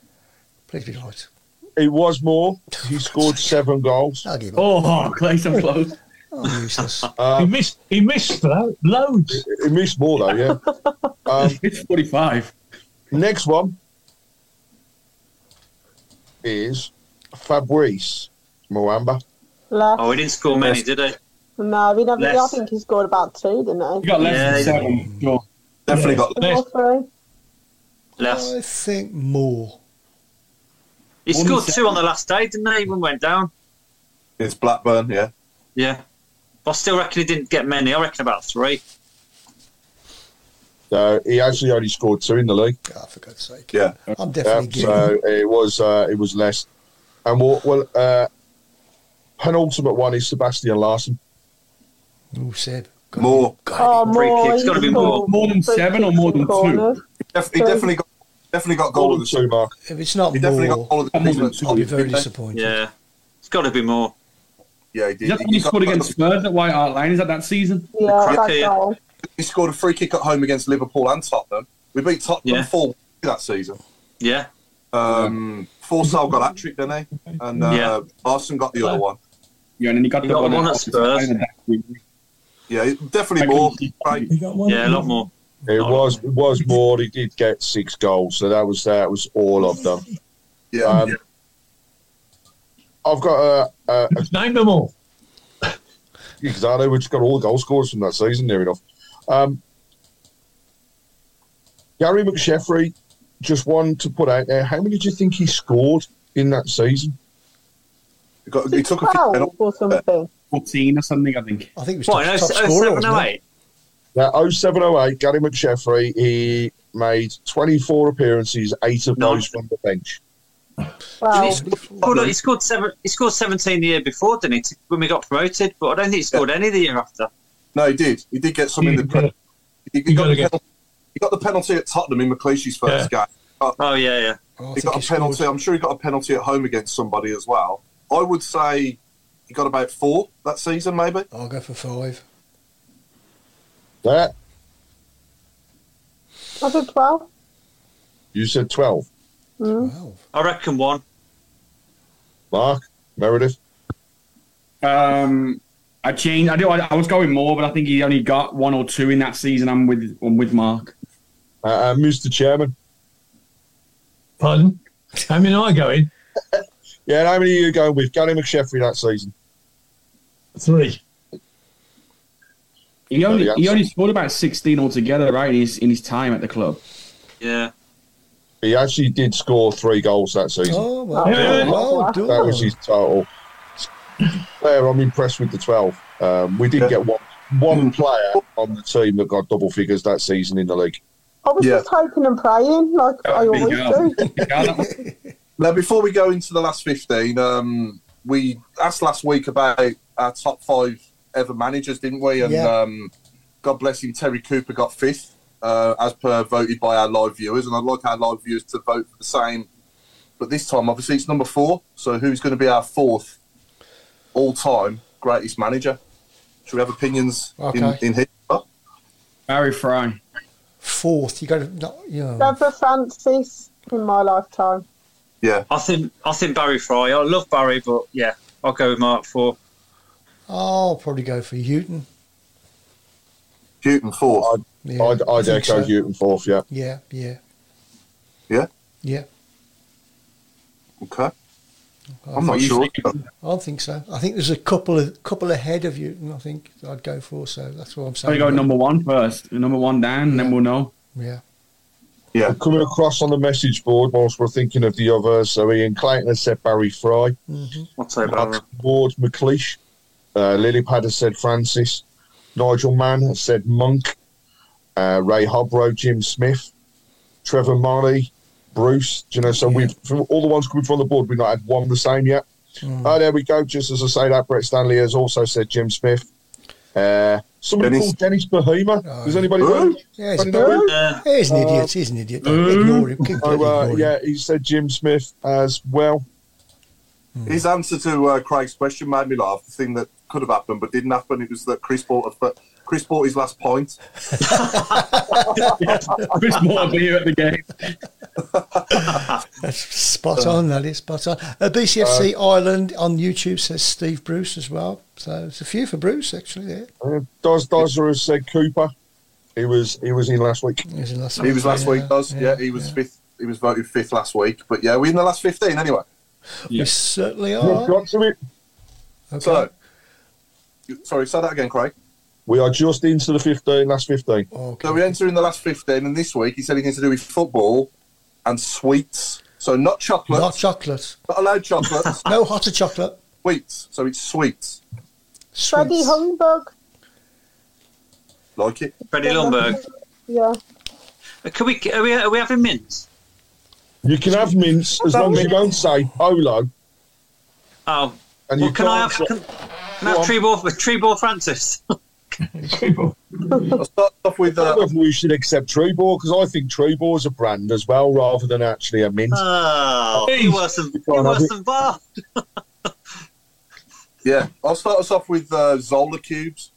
Please be light. It was more. He scored seven goals. I'll give up. Oh, Clayton close. Oh, useless. Um, he missed. He missed though. Loads. He missed more though. Yeah. Um, it's forty-five. Next one is Fabrice Mwamba. Less. Oh, he didn't score many, did he? No, we never. I think he scored about two, didn't he? He got less yeah, than seven. Sure. Definitely yeah. got less. Less. I think more. He scored two on the last day, didn't he? Even went down. It's Blackburn, yeah. Yeah. But I still reckon he didn't get many. I reckon about three. So he actually only scored two in the league. God, for God's sake. Yeah. I'm definitely yeah, giving. So it was, uh, it was less. And what, well, uh, penultimate one is Sebastian Larson. Oh, Seb. More. God, oh, more. It's got to be more. More than seven or more than two? He definitely got. Definitely got goal of the two, Mark. If it's not he more, definitely got goal of the two, I'll be very disappointed. Yeah, it's got to be more. Yeah, he did. Is that when he scored against Spurs at White Hart Lane? Is that that season? Yeah, that's all. He scored a free kick at home against Liverpool and Tottenham. We beat Tottenham yeah. four that season. Yeah. Um, Forsell got that trick, didn't he? And uh, yeah. Larson got the yeah. other one. Yeah, and then he got he the got one, one at Spurs. Yeah, definitely more. Right. Yeah, a lot more. It was it was more. He did get six goals, so that was that was all of them. Yeah, um, yeah. I've got a, a, a name them all. Exactly, we've just got all the goal scorers from that season. Near enough. Um, Gary McSheffrey, just one to put out there. How many do you think he scored in that season? He, got, he took a few or something. fourteen or something, I think. I think it was what, top, top scorer. seven oh eight Now, oh seven oh eight Gary McSheffrey, he made twenty-four appearances, eight of those no. from the bench. Wow. He, scored, oh, no, he, scored seven, he scored seventeen the year before, didn't he, when we got promoted? But I don't think he scored yeah. any the year after. No, he did. He did get some in the penalty. He, he, got the penalty. He got the penalty at Tottenham in McLeish's first yeah. game. Got, oh, yeah, yeah. Oh, he got a he penalty. Scored. I'm sure he got a penalty at home against somebody as well. I would say he got about four that season, maybe. I'll go for five. That? I said twelve. You said twelve? Mm. twelve. I reckon one. Mark, Meredith? Um, I changed. I do. I, I was going more, but I think he only got one or two in that season. I'm with I'm with Mark. Uh, uh, Mister Chairman? Pardon? How many are I going? Yeah, how many are you going with? Gary McSheffrey that season? Three. He only he only scored about sixteen altogether, right, in his, in his time at the club. Yeah. He actually did score three goals that season. Oh, wow. Yeah. Oh, that wow. was his total. Claire, I'm impressed with the twelve. Um, we did yeah. get one one player on the team that got double figures that season in the league. I was yeah. just hoping and praying, like I always do. Now, before we go into the last fifteen, um, we asked last week about our top five ever managers, didn't we? And yeah. um, God bless him, Terry Cooper got fifth, uh, as per voted by our live viewers. And I'd like our live viewers to vote for the same. But this time, obviously, it's number four. So who's going to be our fourth all-time greatest manager? Should we have opinions okay. in, in here? Barry Fry. Fourth. You got to not, you know. Deborah Francis in my lifetime. Yeah. I think, I think Barry Fry. I love Barry, but yeah, I'll go with Mark for. I'll probably go for Houghton. Houghton fourth. I'd, yeah, I'd, I'd echo so. Houghton fourth, yeah. Yeah, yeah. Yeah? Yeah. Okay. I I'm not sure. I think so. I think there's a couple of couple ahead of Houghton, I think, I'd go for, so that's what I'm saying. We go number one first, number one down, yeah. then we'll know. Yeah. Yeah. I'm coming across on the message board whilst we're thinking of the others, so Ian Clayton has said Barry Fry. Mm-hmm. I'll say Barry. Ward McLeish. Uh, Lily Pad has said Francis. Nigel Mann has said Monk. Uh, Ray Hobro, Jim Smith. Trevor Marley, Bruce. Do you know, so yeah. we've, from all the ones coming from the board, we've not had one the same yet. Mm. Oh, there we go. Just as I say that, Brett Stanley has also said Jim Smith. Uh, somebody Dennis. called Dennis Bahima. Oh. Does anybody know? Yeah, he's, uh, he's an idiot. He's an idiot. Don't uh, ignore him. Keep oh, uh, ignore yeah, him. He said Jim Smith as well. Mm. His answer to uh, Craig's question made me laugh. The thing that could have happened but didn't happen. It was that Chris bought, a, Chris bought his last pint. Chris bought a beer at the game. That's spot on, that is spot on. Uh, B C F C uh, Ireland on YouTube says Steve Bruce as well. So there's a few for Bruce, actually. Yeah. Uh, Doz Dozzer has said Cooper. He was he was in last week. He was in last week. He was last yeah, week, Doz. Yeah, yeah, he was yeah. fifth. He was voted fifth last week. But yeah, we're in the last fifteen anyway. Yeah. We certainly are. We've got to it. Okay. So, sorry, say that again, Craig. We are just into the fifteen, last fifteen. Okay. So we enter in the last fifteen, and this week it's anything to do with football and sweets. So not chocolate. Not chocolate. Not allowed chocolate. No hotter chocolate. Sweets. So it's sweets. Freddy Humbug. Like it. Freddy Humbug. Yeah. Can we? Are we? Are we having mints? You can have mints as long as you don't say polo. Oh. And well, you can I have? Can, can I have tree ball with tree ball Francis? Treeball. I'll start off with. Uh, I don't know if we should accept Treeball because I think Treeball is a brand as well, rather than actually a mint. Oh, you worse than worse than Bar. Yeah, I'll start us off with uh, Zola cubes.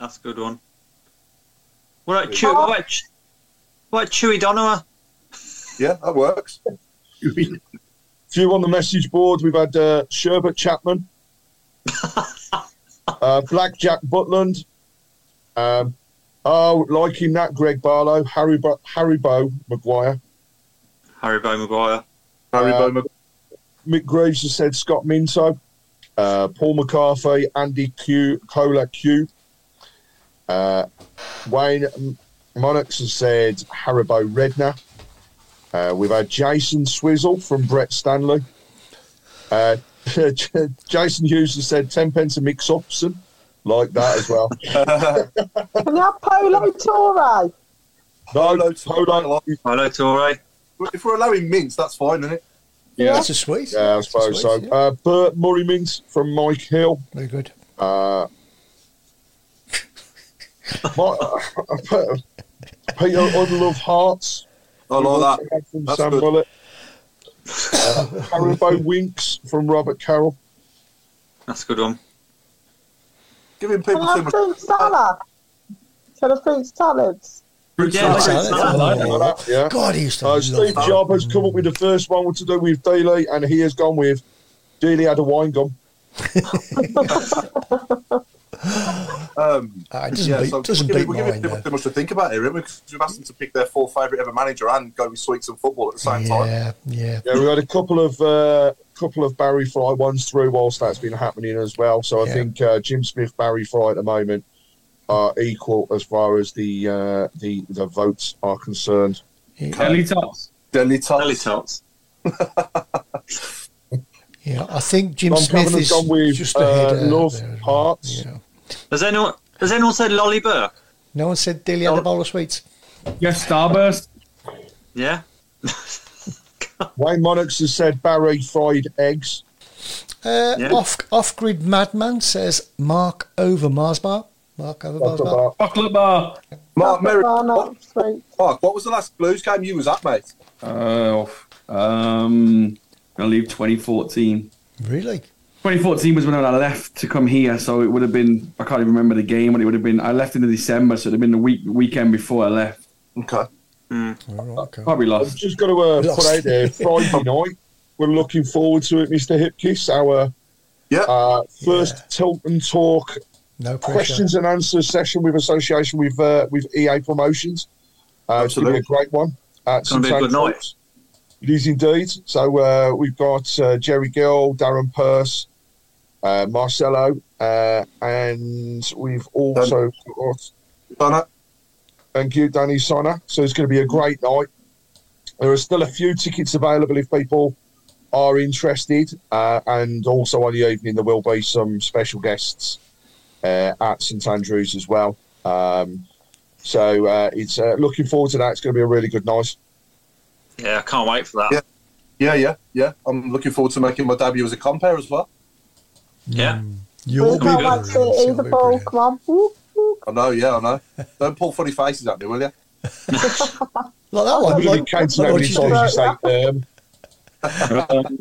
That's a good one. What about Chewy? What about, che- what about Chewy Donowa? Yeah, that works. Few on the message board. We've had uh, Sherbet Chapman. Uh, Blackjack Butland, um, oh, liking that Greg Barlow, Haribo, Haribo Maguire, Haribo Maguire, Haribo um, Maguire. Mick Graves has said Scott Minto, uh, Paul McCarthy, Andy Q, Cola Q, uh, Wayne Monarchs has said Haribo Redner. Uh, we've had Jason Swizzle from Brett Stanley. Uh, Jason Hughes has said ten pence a mix-upson. Like that as well. Can you have Polo Torre? No, Polo, Polo Torre. If we're allowing mints, that's fine, isn't it? Yeah, that's a sweet. Yeah, I suppose so. Yeah. Uh, Bert Murray mints from Mike Hill. Very good. Uh, my, Peter Unlove Hearts. I like that. That's Sam good. Bullitt. Uh, Haribo Winks from Robert Carroll. That's a good one. Giving people too much fruit salad. Instead of fruit salads. Fruit yeah, salad. Salad. Oh, like yeah. God, he used to. Uh, Steve Jobs has come up with the first one what to do with Dealey, and he has gone with Dealey had a wine gum. um, uh, it doesn't yeah, beat, so doesn't we're giving, we're giving people too much to think about here, aren't we? Because we've asked them to pick their four favourite ever manager and go with sweets and football at the same yeah, time. Yeah, yeah. We had a couple of uh, couple of Barry Fry ones through whilst that's been happening as well. So I yeah. think uh, Jim Smith, Barry Fry at the moment are equal as far as the uh, the the votes are concerned. Yeah. Deli tots, Deli tots. Yeah, I think Jim Tom Smith has gone with just uh, Love Hearts. Yeah. Has anyone, has anyone said Lolly Burke? No one said Dilly had a bowl of sweets. Yes, Starburst. Yeah. Wayne Monarchs has said Barry fried eggs. Uh, yeah. Off off grid madman says Mark over Mars bar. Mark over Mars bar. Chocolate bar. Mark Meredith. What, Mark, what was the last Blues game you was at, mate? Uh, um, I leave twenty fourteen. Really? twenty fourteen was when I left to come here, so it would have been, I can't even remember the game, but it would have been, I left in December, so it would have been the week weekend before I left. Okay. Mm. Oh, okay. Probably lost. I've just got to uh, put out there, Friday night, we're looking forward to it, Mister Hipkiss, our yep. uh, first yeah. Tilt and Talk no questions and answers session with association with uh, with E A Promotions. Uh, Absolutely. It's going to be a great one. Uh, it's going to be a good night. It is indeed. So uh, we've got uh, Jerry Gill, Darren Purse, Uh, Marcelo, uh, and we've also got Donna. Thank you, Danny Sonner. So it's going to be a great night. There are still a few tickets available if people are interested, uh, and also on the evening there will be some special guests uh, at St Andrews as well. Um, so uh, it's uh, looking forward to that. It's going to be a really good night. Yeah, I can't wait for that. Yeah, yeah, yeah. yeah. I'm looking forward to making my debut as a compere as well. Yeah, you all be good. Ball, come on. Whoop, whoop. I know, yeah, I know. Don't pull funny faces at me, will you? Like that one. Really like, counts how many times you say. Um,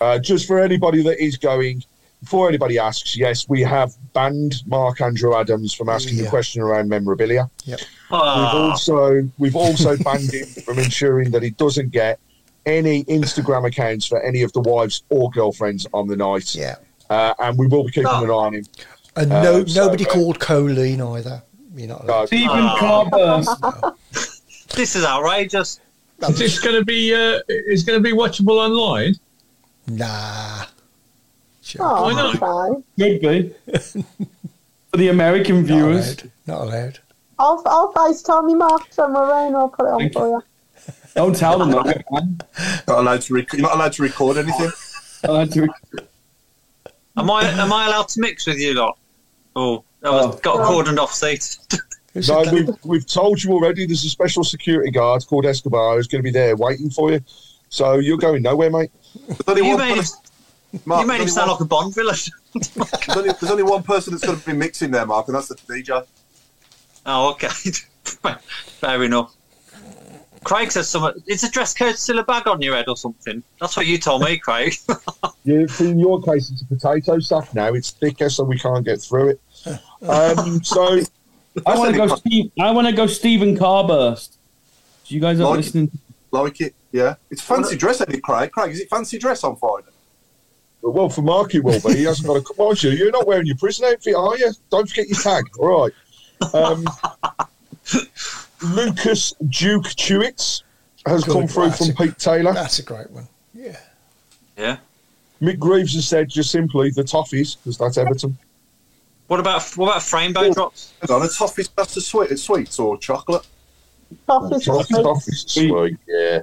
uh, just for anybody that is going, before anybody asks, yes, we have banned Mark Andrew Adams from asking yeah. the question around memorabilia. Yep. Ah. We've also we've also banned him from ensuring that he doesn't get any Instagram accounts for any of the wives or girlfriends on the night. Yeah. Uh, and we will be keeping oh. an eye on him. And no, um, so, nobody uh, called Colleen either. You're not no. Stephen Carburst. This is outrageous. Is this going to be uh, it's going to be watchable online? Nah. Sure. Oh, why not? Could be. For the American viewers. Not allowed. Not allowed. I'll, I'll FaceTime you, Mark, somewhere around. I'll put it on Thank for you. Don't tell them. Not allowed to rec- You're not allowed to record anything. To rec- am I? Am I allowed to mix with you lot? Oh, I was, oh. got cordoned off seat. No, we've, we've told you already. There's a special security guard called Escobar who's going to be there waiting for you. So you're going nowhere, mate. You made, it, Mark, you made him sound one, like a Bond villain. there's, only, there's only one person that's going to be mixing there, Mark, and that's the D J. Oh, okay. Fair enough. Craig says something. Is the dress code still a bag on your head or something? That's what you told me, Craig. Yeah, in your case, it's a potato sack now. It's thicker, so we can't get through it. Um, so... I want to go. Steve, I want to go. Stephen Carburst. Do you guys are like listening? It. Like it, yeah. It's fancy dress, isn't it, Craig? Craig, is it fancy dress on Friday? Well, for Mark, it will be. He hasn't got a. Well, you, you're not wearing your prison outfit, are you? Don't forget your tag. All right. Um, Lucas Duke Chewitz has Good, come through from a, Pete Taylor. That's a great one. Yeah. Yeah. Mick Greaves has said just simply the toffees because that's Everton. What about what about Framebo drops? Hold on, a toffee's that's a sweet, it's sweets or chocolate. Toffee's sweet. sweet, yeah.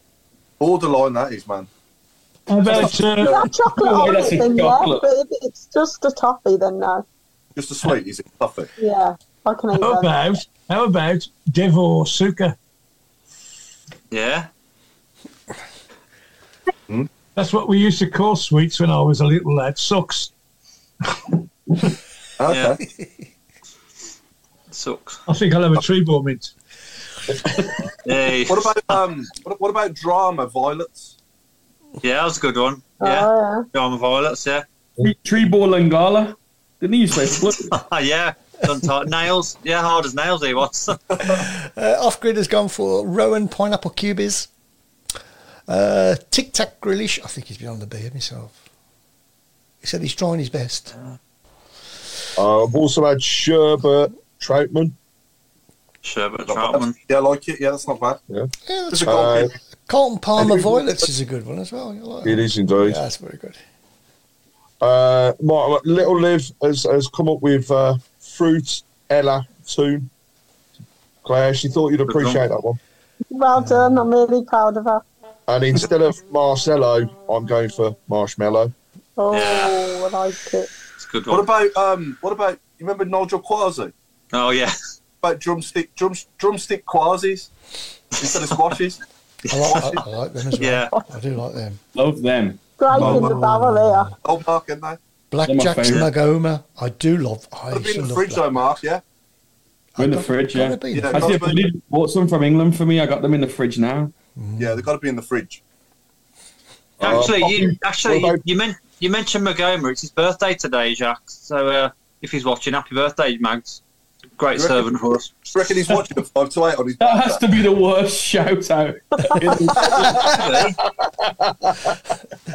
Borderline that is, man. I bet it's chocolate. It's not chocolate, on it, then, chocolate. Yeah, but it's just a toffee, then no. Just a sweet, is it? Toffee. Yeah, I can eat how that. About, how about Div or Suka? Yeah. hmm? That's what we used to call sweets when I was a little lad. Sucks. Okay. Yeah. Sucks. I think I'll have a tree ball mint. Hey. What about um? What, what about drama violets? Yeah, that was a good one. Yeah, uh, drama violets. Yeah, tree ball Lingala. Didn't he used to play? Yeah, tight nails. Yeah, hard as nails he was. uh, off grid has gone for Rowan pineapple cubies. Uh, Tic Tac Grealish. I think he's been on the beard himself. He said he's trying his best. Uh, Uh, I've also had Sherbert Troutman. Sherbert Troutman. Yeah, I like it. Yeah, that's not bad. Yeah, yeah that's uh, Colton Palmer Violets is a good one as well. Like it that. Is indeed. Yeah, that's very good. Uh, Mark, Little Liv has, has come up with uh, Fruit Ella Toon. Claire, she thought you'd appreciate that one. Well done. I'm really proud of her. And instead of Marcelo, I'm going for Marshmallow. Oh, I like it. Good one. What about um? What about you remember Nigel Quasi? Oh yeah, about drumstick drum drumstick Quasis instead of squashes. I, like, I, I like them as well. Yeah, I do like them. Love them. Great oh, in the barrel oh, there. Oh, Mark, aren't they? Blackjack's Magoma. I do love. I I've been in the fridge though, Mark. Yeah. We're in the fridge. Yeah. yeah, yeah I see if you did bought some from England for me. I got them in the fridge now. Mm. Yeah, they've got to be in the fridge. Actually, uh, you actually you, you meant. You mentioned Magoma. It's his birthday today, Jacques. So uh, if he's watching, happy birthday, Mags. Great reckon, servant for us. I reckon he's watching at five to eight on his That has to be the worst shout-out.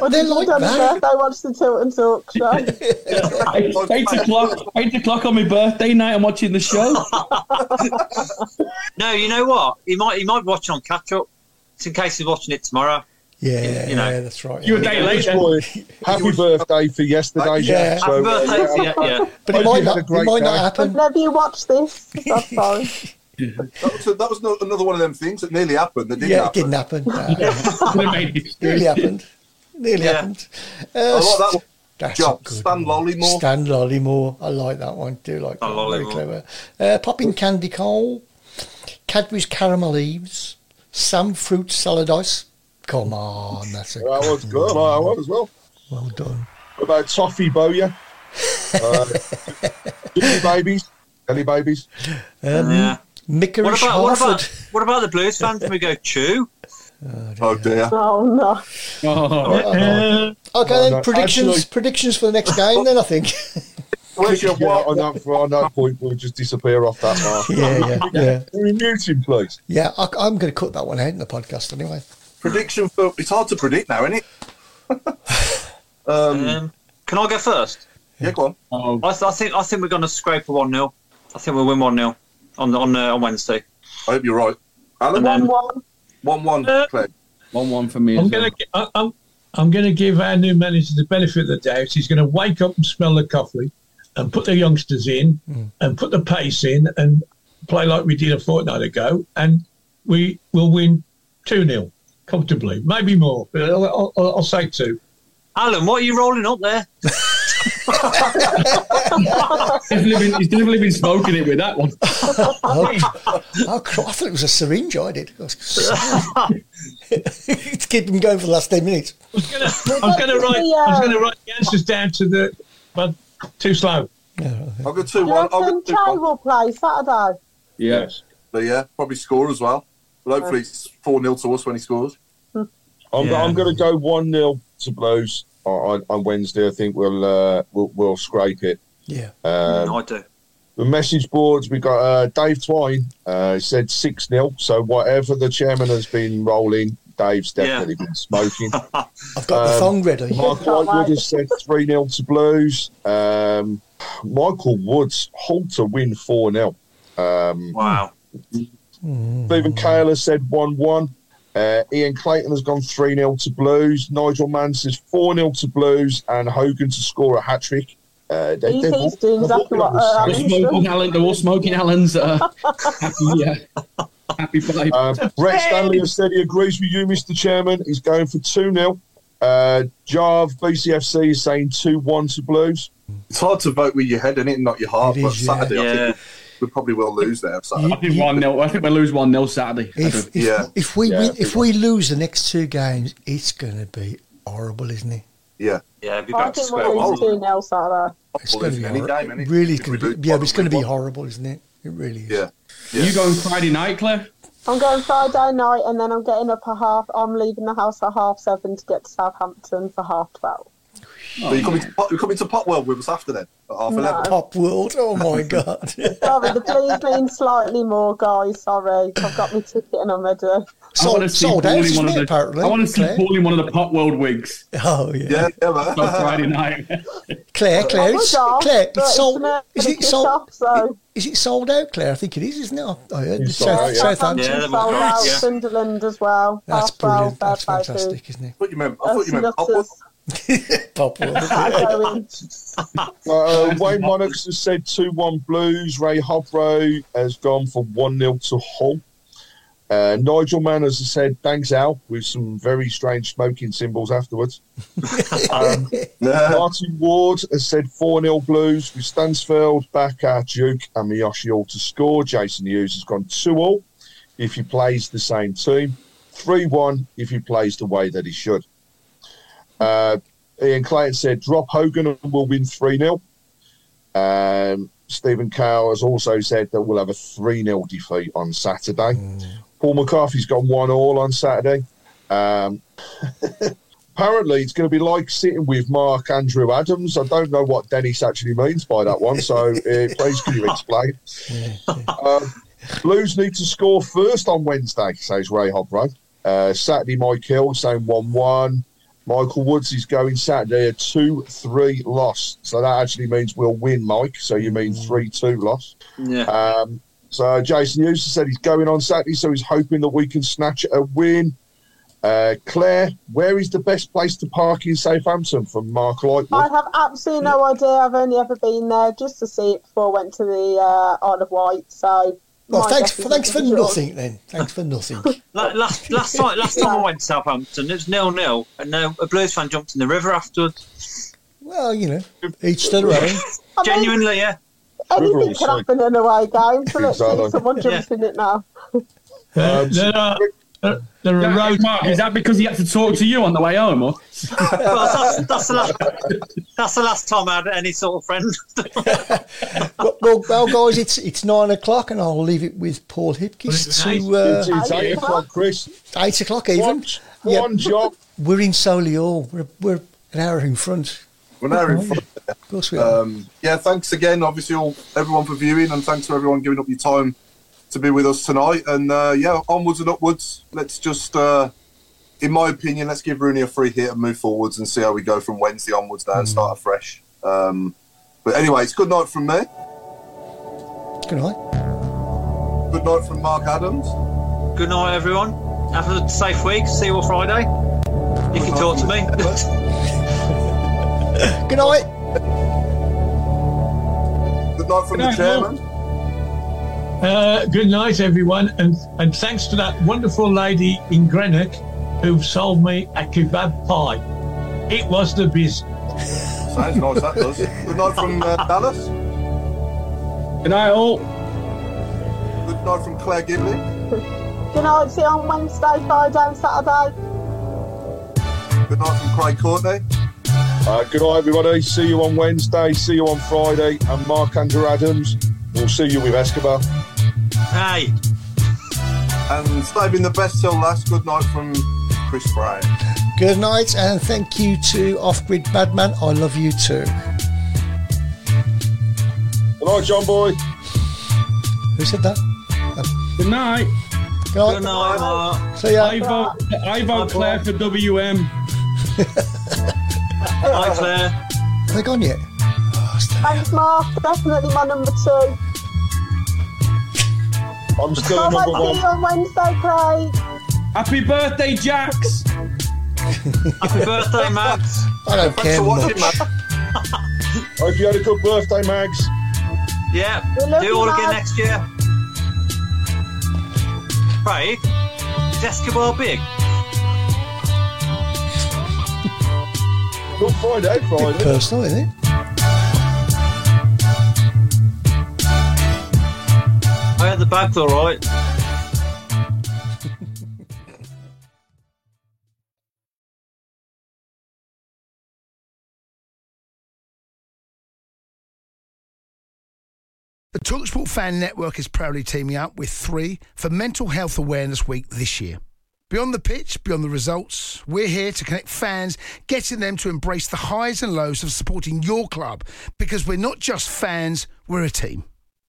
Well, they're like on his birthday, watch the Tilt and Talk show. eight, eight, o'clock, eight o'clock on my birthday night, I'm watching the show. No, you know what? He might, he might watch it on catch-up. It's in case he's watching it tomorrow. Yeah, you know. Yeah, that's right. You were yeah. a day late. Happy birthday for yesterday. Yeah, so, happy birthday yeah. for yeah, yeah. But it might, not, it might not happen. Whenever you watch this, that's fine. That was, a, that was no, another one of them things that nearly happened. That didn't yeah, happen. It didn't happen. No. Yeah. Nearly happened. Nearly yeah. happened. Uh, I like that one. That's Job. Stan Lollymore. Stan Lollymore. I like that one. Do like that one. Very clever. Uh, Popping Candy Cole. Cadbury's Caramel Eaves. Some Fruit Salad Ice. Come on, that's it. Well, that was good. I was as well. Well done. What about Toffee Boya? Jelly uh, Babies. Jelly Babies. Um, yeah. Mickery what about, what, about, what about the Blues fans when we go chew? Oh, oh dear. Oh, no. Oh, oh. Okay, oh, then, no. predictions Actually, predictions for the next game then, I think. Where's your what? On that, on that point, we'll just disappear off that mark. Yeah, yeah, yeah. Can we mute him, please? Yeah, I, I'm going to cut that one out in the podcast anyway. Prediction for... It's hard to predict now, isn't it? um, um, can I go first? Yeah, go on. I, th- I think I think we're going to scrape a one nil. I think we'll win one nil on on uh, on Wednesday. I hope you're right. Alan? one one. one one, uh, Claire. one one for me. I'm going well. to I'm, I'm going to give our new manager the benefit of the doubt. He's going to wake up and smell the coffee and put the youngsters in mm. and put the pace in and play like we did a fortnight ago, and we will win two nil. comfortably, maybe more. But I'll, I'll, I'll say two. Alan, what are you rolling up there? He's definitely been smoking it with that one. oh, oh, I thought it was a syringe. I did. It's keep him going for the last ten minutes. I was going to write. I was going to write the answers down to the, but too slow. Yeah, I'll go two one. I'll go two one. Will play Saturday. Yes. But yeah, probably score as well. But hopefully it's four nil to us when he scores. I'm, yeah. I'm going to go one nil to Blues on, on Wednesday. I think we'll uh, we'll, we'll scrape it. Yeah, um, no, I do. The message boards, we got uh, Dave Twine uh, said six nil. So whatever the chairman has been rolling, Dave's definitely yeah. been smoking. I've got um, the thong ready. Michael Wood has said three nil to Blues. Um, Michael Wood's halt to win four nil. Um, wow. Mm. Stephen Cale has said one one. Uh, Ian Clayton has gone three nil to Blues. Nigel Mann says four nil to Blues, and Hogan to score a hat trick. Uh, they, he keeps doing exactly what uh, they're, smoking Alan, they're all smoking Alan's uh, happy, yeah, happy play. Uh, Brett Stanley has said he agrees with you, Mister Chairman. He's going for two nil. Uh, Jarve B C F C is saying two one to Blues. It's hard to vote with your head, isn't it? Not your heart. It but is, Saturday, yeah. I think yeah. we probably will lose there. Saturday. I think one nil. I think we'll lose one nil Saturday. If, if, yeah. if we yeah, win, if we lose the next two games, it's going to be horrible, isn't it? Yeah. Yeah. It'd be I think we'll lose two nil Saturday. It's going to be any game, any really. Be, be, yeah, but it's going to be horrible, isn't it? It really is. Yeah. yeah. Are you going Friday night, Claire? I'm going Friday night, and then I'm getting up at half. I'm leaving the house at half seven to get to Southampton for half twelve. Oh, so you're coming, to, you're coming to Pop World with us after then? At half no. eleven? Pop World? Oh, my God. Sorry, the blues mean slightly more, guys. Sorry. I've got my ticket and I'm ready. Sold, I sold out, isn't it, apparently? I want to Claire. see Paul in one of the Pop World wigs. Oh, yeah. Yeah, yeah man. On Friday night. Claire, Claire, it's, off, Claire, it's sold. Is it sold, off, so. is it sold out, Claire? I think it is, isn't it? I heard it's South, sold out, Southampton. Yeah, sold out, yeah. Sunderland as well. That's brilliant. That's fantastic, isn't it? I thought you meant Pop World. Pop World, uh, Wayne Monarchs has said two one Blues. Ray Hobro has gone for one nil to Hull. Uh, Nigel Mann has said thanks Al with some very strange smoking symbols afterwards. um, Martin Ward has said four nil Blues with Stansfield, Bakker, Duke and Miyoshi all to score. Jason Hughes has gone two all if he plays the same team, three one if he plays the way that he should. Uh, Ian Clayton said, drop Hogan and we'll win three nil. Um, Stephen Cowell has also said that we'll have a three nil defeat on Saturday. Mm. Paul McCarthy's got one all on Saturday. Um, apparently, it's going to be like sitting with Mark Andrew Adams. I don't know what Dennis actually means by that one, so uh, please can you explain? Yeah, yeah. Um, Blues need to score first on Wednesday, says Ray Hobro. Uh, Saturday, Mike Hill saying one one. Michael Woods is going Saturday a two three loss. So that actually means we'll win, Mike. So you mean three two loss. Yeah. Um, so Jason Hughes said he's going on Saturday, so he's hoping that we can snatch a win. Uh, Claire, where is the best place to park in Southampton from Mark Lightwood? I have absolutely no idea. I've only ever been there just to see it before I went to the uh, Isle of Wight. So... Well, thanks, thanks for nothing then. Thanks for nothing. last last time, last time yeah. I went to Southampton, it was nil nil, and uh, a Blues fan jumped in the river afterwards. Well, you know, each to their own. Genuinely, mean, yeah. Anything can happen in a away game. So let's see someone jumps yeah. in it now. Uh, there are, there are yeah, roads. Mark, is that because he had to talk to you on the way home, or? well, that's, that's the last. That's the last time I had any sort of friend. well, well, well, guys, it's it's nine o'clock, and I'll leave it with Paul Hipkiss to uh, it's eight, eight o'clock, Chris. Eight o'clock, even. One, one yeah. job. We're in Solihull. We're we're an hour in front. We're an hour in front. Of course we are. Um, yeah, thanks again, obviously, all everyone for viewing, and thanks to everyone giving up your time to be with us tonight. And uh, yeah, onwards and upwards. Let's just. Uh, In my opinion, let's give Rooney a free hit and move forwards and see how we go from Wednesday onwards there and start afresh. Um, but anyway, it's good night from me. Good night. Good night from Mark Adams. Good night, everyone. Have a safe week. See you all Friday. If you talk to me. Good night. Good night from the chairman. Uh, good night, everyone. And, and thanks to that wonderful lady in Greenock who sold me a kebab pie. It was the biz. Sounds nice, that does. Good night from uh, Dallas. Good night, all. Good night from Claire Gimley. Good night, see you on Wednesday, Friday and Saturday. Good night from Craig Courtney. Uh, good night, everybody. See you on Wednesday, see you on Friday. And Mark Andrew Adams, we'll see you with Escobar. Hey. And saving the best till last, good night from Chris Bryant. Good night, and thank you to Off-Grid Badman. I love you too. Good night, John Boy. Who said that? Um, good night. Good night. Good night, Mark. See ya. I vote, I vote Claire for W M. Hi, Claire. Have they gone yet? Oh, thanks, Mark. Definitely my number two. I'm still I number one. See you on Wednesday, Craig. Happy birthday, Jax. Happy birthday, Max. I don't Thanks care for watching, much. Hope you had a good birthday, Mags. Yeah, do it all Mags. Again next year. Craig, is Escobar big? Good Friday, Friday. Bit personal, isn't it? I had the bag's all right. The TalkSport Fan Network is proudly teaming up with three for Mental Health Awareness Week this year. Beyond the pitch, beyond the results, we're here to connect fans, getting them to embrace the highs and lows of supporting your club, because we're not just fans, we're a team.